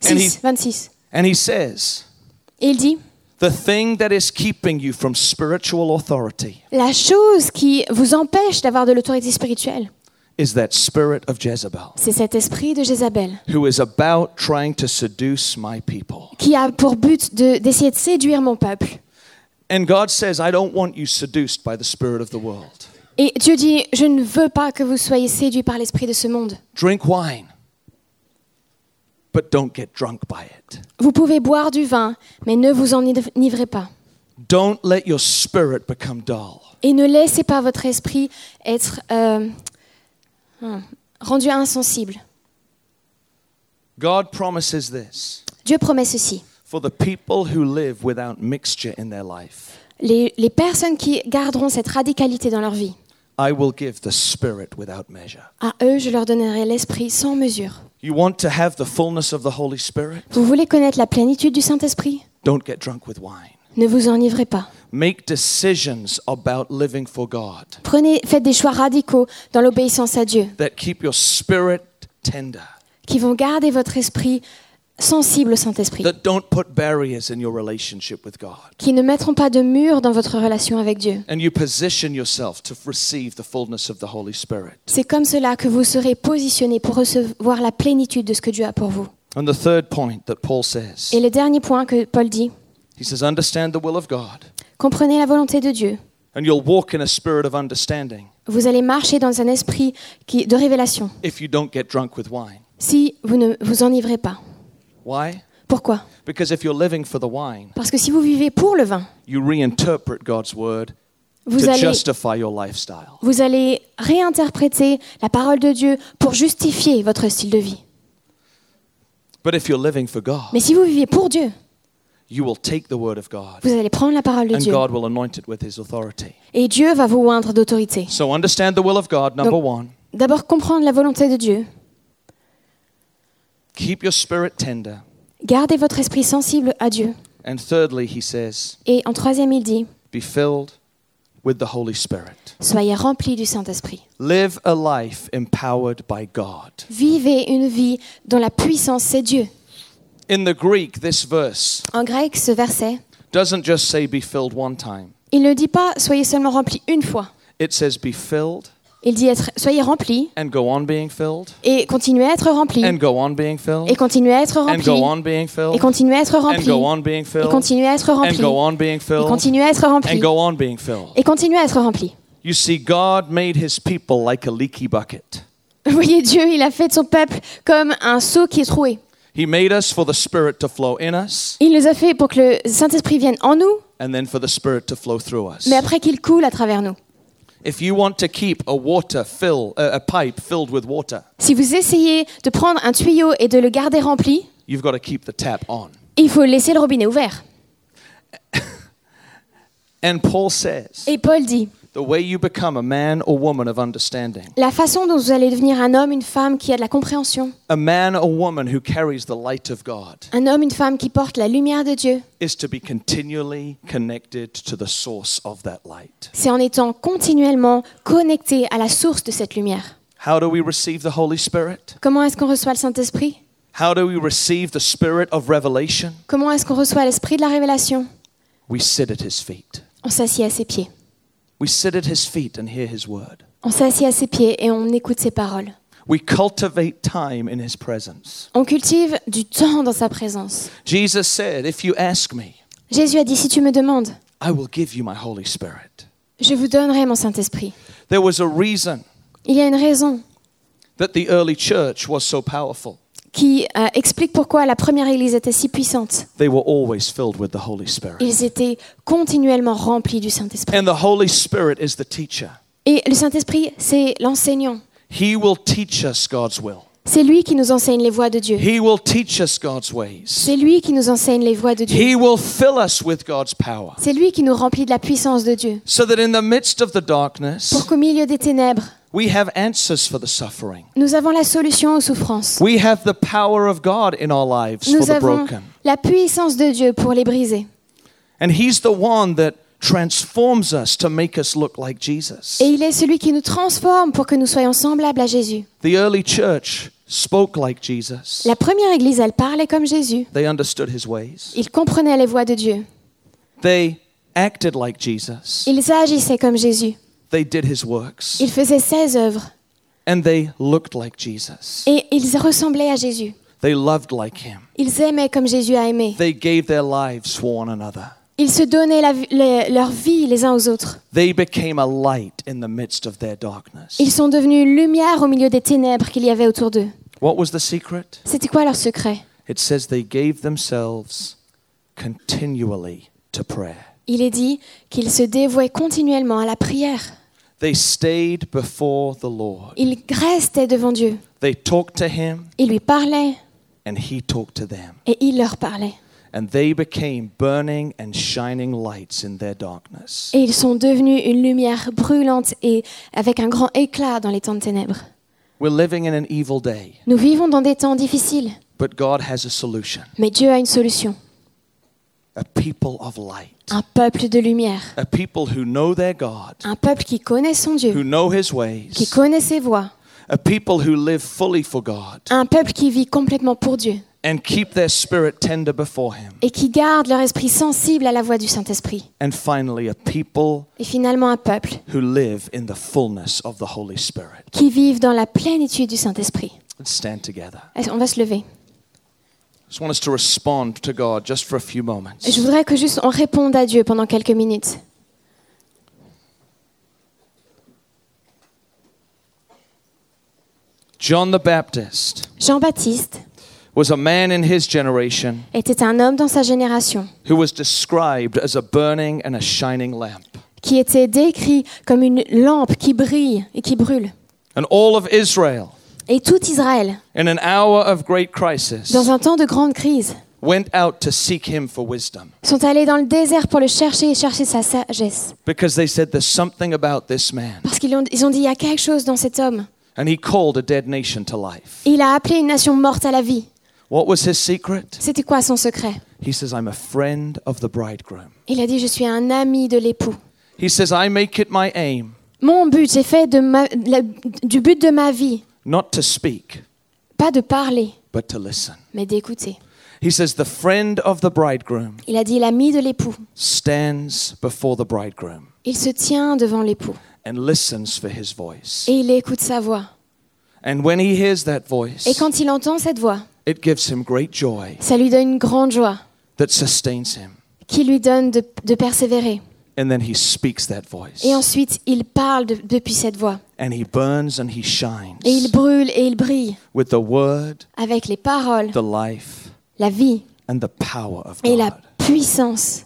six, vingt-six. And he says, et il dit, the thing that is keeping you from spiritual authority. La chose qui vous empêche d'avoir de l'autorité spirituelle. Is that spirit of Jezebel. C'est cet esprit de Jézabel. Who is about trying to seduce my people. Qui a pour but de, d'essayer de séduire mon peuple. And God says, I don't want you seduced by the spirit of the world. Et Dieu dit, je ne veux pas que vous soyez séduits par l'esprit de ce monde. Drink wine, but don't get drunk by it. Vous pouvez boire du vin, mais ne vous enivrez pas. Don't let your spirit become dull. Et ne laissez pas votre esprit être euh, hmm, rendu insensible. God promises this. Dieu promet ceci. For the people who live without mixture in their life. Les, les personnes qui garderont cette radicalité dans leur vie. I will give the spirit without measure. À eux, je leur donnerai l'esprit sans mesure. You want to have the fullness of the Holy Spirit? Vous voulez connaître la plénitude du Saint-Esprit? Don't get drunk with wine. Ne vous enivrez pas. Make decisions about living for God. Prenez, faites des choix radicaux dans l'obéissance à Dieu. That keep your spirit tender. Qui vont garder votre esprit sensible au Saint-Esprit. That don't put barriers in your relationship with God. Qui ne mettront pas de murs dans votre relation avec Dieu. And you position yourself to receive the fullness of the Holy Spirit. C'est comme cela que vous serez positionnés pour recevoir la plénitude de ce que Dieu a pour vous. And the third point that Paul says. Et le dernier point que Paul dit. He says, understand the will of God. Comprenez la volonté de Dieu. And you'll walk in a spirit of understanding. Vous allez marcher dans un esprit qui de révélation. If you don't get drunk with wine. Si vous ne vous enivrez pas. Why? Pourquoi? Because if you're living for the wine, parce que si vous vivez pour le vin, you reinterpret God's word vous to allez, justify your lifestyle. Vous allez réinterpréter la parole de Dieu pour justifier votre style de vie. But if you're living for God, mais si vous vivez pour Dieu, you will take the word of God. Vous allez prendre la parole de and Dieu. God will anoint it with his authority. Et Dieu va vous oindre d'autorité. So understand the will of God, number donc, one. D'abord comprendre la volonté de Dieu. Keep your spirit tender. Gardez votre esprit sensible à Dieu. And thirdly, he says, et en troisième, il dit, be filled with the Holy Spirit. Soyez remplis du Saint-Esprit. Live a life empowered by God. Vivez une vie dont la puissance c'est Dieu. In the Greek, this verse en grec, ce verset doesn't just say be filled one time. Il ne dit pas soyez seulement remplis une fois. It says be filled. Il dit être, soyez remplis and go on being filled, et continuez à être remplis and go on being filled, et continuez à être remplis and go on being filled, et continuez à être remplis and go on being filled, et continuez à être remplis and go on being filled, et continuez à être remplis and go on being filled, et continuez à être remplis. You see, God made his people like a leaky bucket. Vous voyez, Dieu, il a fait son peuple comme un seau qui est troué. He made us for the Spirit to flow in us. Il nous a fait pour que le Saint-Esprit vienne en nous, and then for the Spirit to flow through us. Mais après qu'il coule à travers nous. If you want to keep a water fill, a pipe filled with water, si vous essayez de prendre un tuyau et de le garder rempli, you've got to keep the tap on. Il faut laisser le robinet ouvert. And Paul says, et Paul dit, the way you become a man or woman of understanding, la façon dont vous allez devenir un homme, une femme qui a de la compréhension, a man or woman who carries the light of God, un homme, une femme qui porte la lumière de Dieu, is to be continually connected to the source of that light. C'est en étant continuellement connecté à la source de cette lumière. How do we receive the Holy Spirit? Comment est-ce qu'on reçoit le Saint-Esprit? How do we receive the Spirit of revelation? Comment est-ce qu'on reçoit l'Esprit de la révélation? We sit at his feet. On s'assied à ses pieds. We sit at his feet and hear his word. On s'assied à ses pieds et on écoute ses paroles. We cultivate time in his presence. On cultive du temps dans sa présence. Jesus said, if you ask me, Jésus a dit, si tu me demandes, I will give you my Holy Spirit. Je vous donnerai mon Saint-Esprit. There was a reason. Il y a une raison. That the early church was so powerful. Qui euh, explique pourquoi la première église était si puissante. They were always filled with the Holy Spirit. Ils étaient continuellement remplis du Saint-Esprit. And the Holy Spirit is the teacher. Et le Saint-Esprit, c'est l'enseignant. He will teach us God's will. C'est lui qui nous enseigne les voies de Dieu. He will teach us God's ways. C'est lui qui nous enseigne les voies de Dieu. He will fill us with God's power. C'est lui qui nous remplit de la puissance de Dieu. So that in the midst of the darkness, pour qu'au milieu des ténèbres, we have answers for the suffering. Nous avons la solution aux souffrances. We have the power of God in our lives for the broken. Nous avons la puissance de Dieu pour les brisés. And he's the one that transforms us to make us look like Jesus. Et il est celui qui nous transforme pour que nous soyons semblables à Jésus. The early church spoke like Jesus. La première église, elle parlait comme Jésus. They understood his ways. Ils comprenaient les voies de Dieu. They acted like Jesus. Ils agissaient comme Jésus. They did his works. Ils faisaient ses œuvres. And they looked like Jesus. Et ils ressemblaient à Jésus. They loved like him. Ils aimaient comme Jésus a aimé. They gave their lives for one another. Ils se donnaient la, le, leur vie les uns aux autres. They became a light in the midst of their darkness. Ils sont devenus lumière au milieu des ténèbres qu'il y avait autour d'eux. What was the secret? C'était quoi leur secret? It says they gave themselves continually to prayer. Il est dit qu'ils se dévouaient continuellement à la prière. They stayed before the Lord. Ils restaient devant Dieu. They talked to him. Ils lui parlaient. And he talked to them. Et il leur parlait. And they became burning and shining lights in their darkness. Et ils sont devenus une lumière brûlante et avec un grand éclat dans les temps de ténèbres. We're living in an evil day. Nous vivons dans des temps difficiles. But God has a solution. Mais Dieu a une solution. A people of light. Un peuple de lumière. A people who know their God. Un peuple qui connaît son Dieu. Who know his ways. Qui connaît ses voies. A people who live fully for God. Un peuple qui vit complètement pour Dieu. And keep their spirit tender before him. Et qui garde leur esprit sensible à la voix du Saint-Esprit. And finally a people. Et finalement un peuple. Who live in the fullness of the Holy Spirit. Qui vivent dans la plénitude du Saint-Esprit. Let's stand together. On va se lever. I just want us to respond to God just for a few moments. Je voudrais que juste on réponde à Dieu pendant quelques minutes. John the Baptist. Jean Baptiste. Was a man in his generation. Était un homme dans sa génération. Who was described as a burning and a shining lamp. Qui était décrit comme une lampe qui brille et qui brûle. And all of Israel. Et tout Israël, in an hour of great crisis, dans un temps de grande crise, went out to seek him for wisdom. Sont allés dans le désert pour le chercher et chercher sa sagesse. Because they said there's something about this man. Parce qu'ils ont, ils ont dit il y a quelque chose dans cet homme. And he called a dead nation to life. Il a appelé une nation morte à la vie. What was his secret? C'était quoi son secret? He says I'm a friend of the bridegroom. Il a dit je suis un ami de l'époux. He says I make it my aim. Mon but, j'ai fait de ma, la, du but de ma vie. Not to speak, pas de parler, but to listen. Mais d'écouter. He says the friend of the bridegroom. Il a dit l'ami de l'époux. Stands before the bridegroom. Il se tient devant l'époux. And listens for his voice. Et il écoute sa voix. And when he hears that voice. Et quand il entend cette voix. It gives him great joy. Ça lui donne une grande joie. That sustains him. Qui lui donne de, de persévérer. And then he speaks that voice. Et ensuite, il parle de, depuis cette voix. And he burns and he shines. Et il brûle et il brille. With the word. Avec les paroles. The life. La vie. And the power of God. Et la puissance.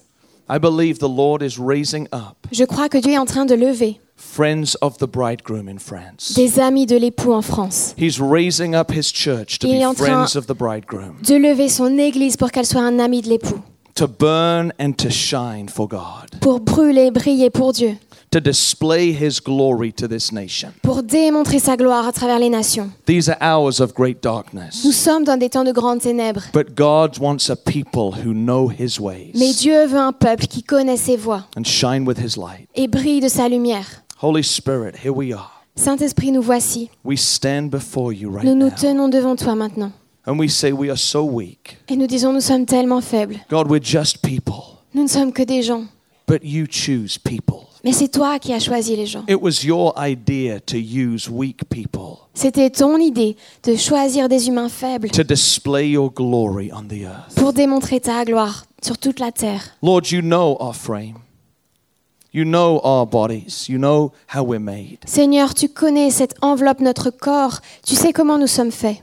I believe the Lord is raising up. Je crois que Dieu est en train de lever. Friends of the bridegroom in France. Des amis de l'époux en France. He's raising up his church to be friends of the bridegroom. De lever son église pour qu'elle soit un ami de l'époux. To burn and to shine for God. Pour brûler, briller pour Dieu. To display his glory to this nation. Pour démontrer sa gloire à travers les nations. These are hours of great darkness. Nous sommes dans des temps de grandes ténèbres. But God wants a people who know his ways. Mais Dieu veut un peuple qui connaît ses voies. And shine with his light. Et brille de sa lumière. Holy Spirit, here we are. Saint-Esprit, nous voici. We stand before you right now. Nous nous tenons devant toi maintenant. And we say we are so weak. Et nous disons nous sommes tellement faibles. God, we're just people. Nous ne sommes que des gens. But you choose people. Mais c'est toi qui as choisi les gens. It was your idea to use weak people. C'était ton idée de choisir des humains faibles. To display your glory on the earth. Pour démontrer ta gloire sur toute la terre. Lord, you know our frame. You know our bodies. You know how we're made. Seigneur, tu connais cette enveloppe, notre corps. Tu sais comment nous sommes faits.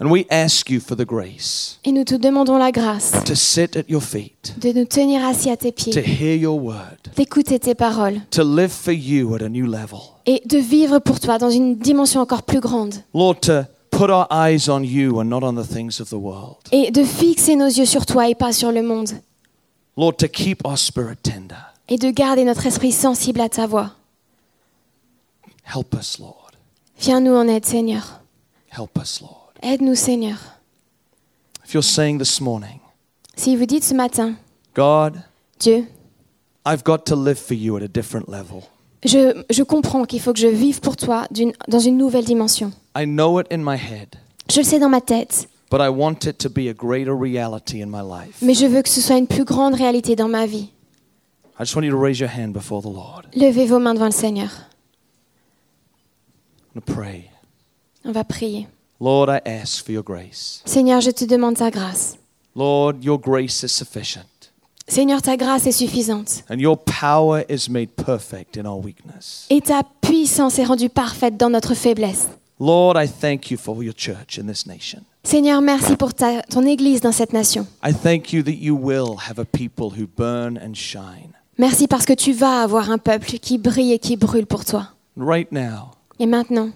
And we ask you for the grace. Et nous te demandons la grâce. To sit at your feet. De nous tenir assis à tes pieds. To hear your word. D'écouter tes paroles. To live for you at a new level. Et de vivre pour toi dans une dimension encore plus grande. Lord, to put our eyes on you and not on the things of the world. Et de fixer nos yeux sur toi et pas sur le monde. Lord, to keep our spirit tender. Et de garder notre esprit sensible à ta voix. Help us, Lord. Viens nous en aide, Seigneur. Help us, Lord. Aide-nous, Seigneur. If you're saying this morning, si vous dites ce matin, God, Dieu, I've got to live for you at a different level. Je je comprends qu'il faut que je vive pour toi d'une dans une nouvelle dimension. I know it in my head. Je le sais dans ma tête. But I want it to be a greater reality in my life. Mais je veux que ce soit une plus grande réalité dans ma vie. I just want you to raise your hand before the Lord. Levez vos mains devant le Seigneur. I'm gonna pray. On va prier. Lord, I ask for your grace. Seigneur, je te demande ta grâce. Lord, your grace is sufficient. Seigneur, ta grâce est suffisante. And your power is made perfect in our weakness. Et ta puissance est rendue parfaite dans notre faiblesse. Lord, I thank you for your church in this nation. Seigneur, merci pour ta, ton église dans cette nation. I thank you that you will have a people who burn and shine. Merci parce que tu vas avoir un peuple qui brille et qui brûle pour toi. Right now. Et maintenant.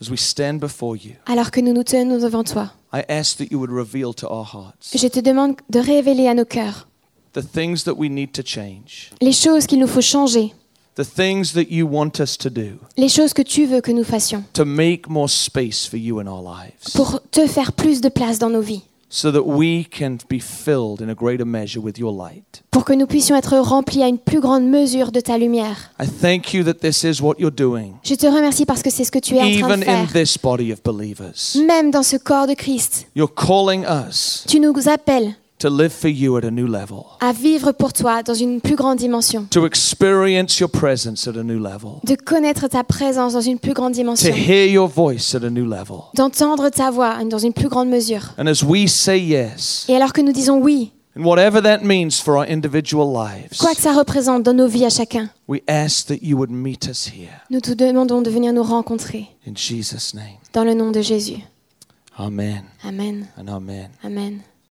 As we stand before you, alors que nous nous tenons devant toi, I ask that you would reveal to our hearts, je te demande de révéler à nos cœurs, the things that we need to change, les choses qu'il nous faut changer, the things that you want us to do, les choses que tu veux que nous fassions, to make more space for you in our lives, pour te faire plus de place dans nos vies, so that we can be filled in a greater measure with your light. Pour que nous puissions être remplis à une plus grande mesure de ta lumière. I thank you that this is what you're doing. Je te remercie parce que c'est ce que tu es en train de faire. Even in this body of believers. Même dans ce corps de Christ. You're calling us. Tu nous appelles. To live for you at a new level. À vivre pour toi dans une plus grande dimension. To experience your presence at a new level. De connaître ta présence dans une plus grande dimension. To hear your voice at a new level. D'entendre ta voix dans une plus grande mesure. And as we say yes. Et alors que nous disons oui. And whatever that means for our individual lives. Quoi que ça représente dans nos vies à chacun. We ask that you would meet us here. Nous te demandons de venir nous rencontrer. In Jesus' name. Dans le nom de Jésus. Amen. Amen. And amen. Amen.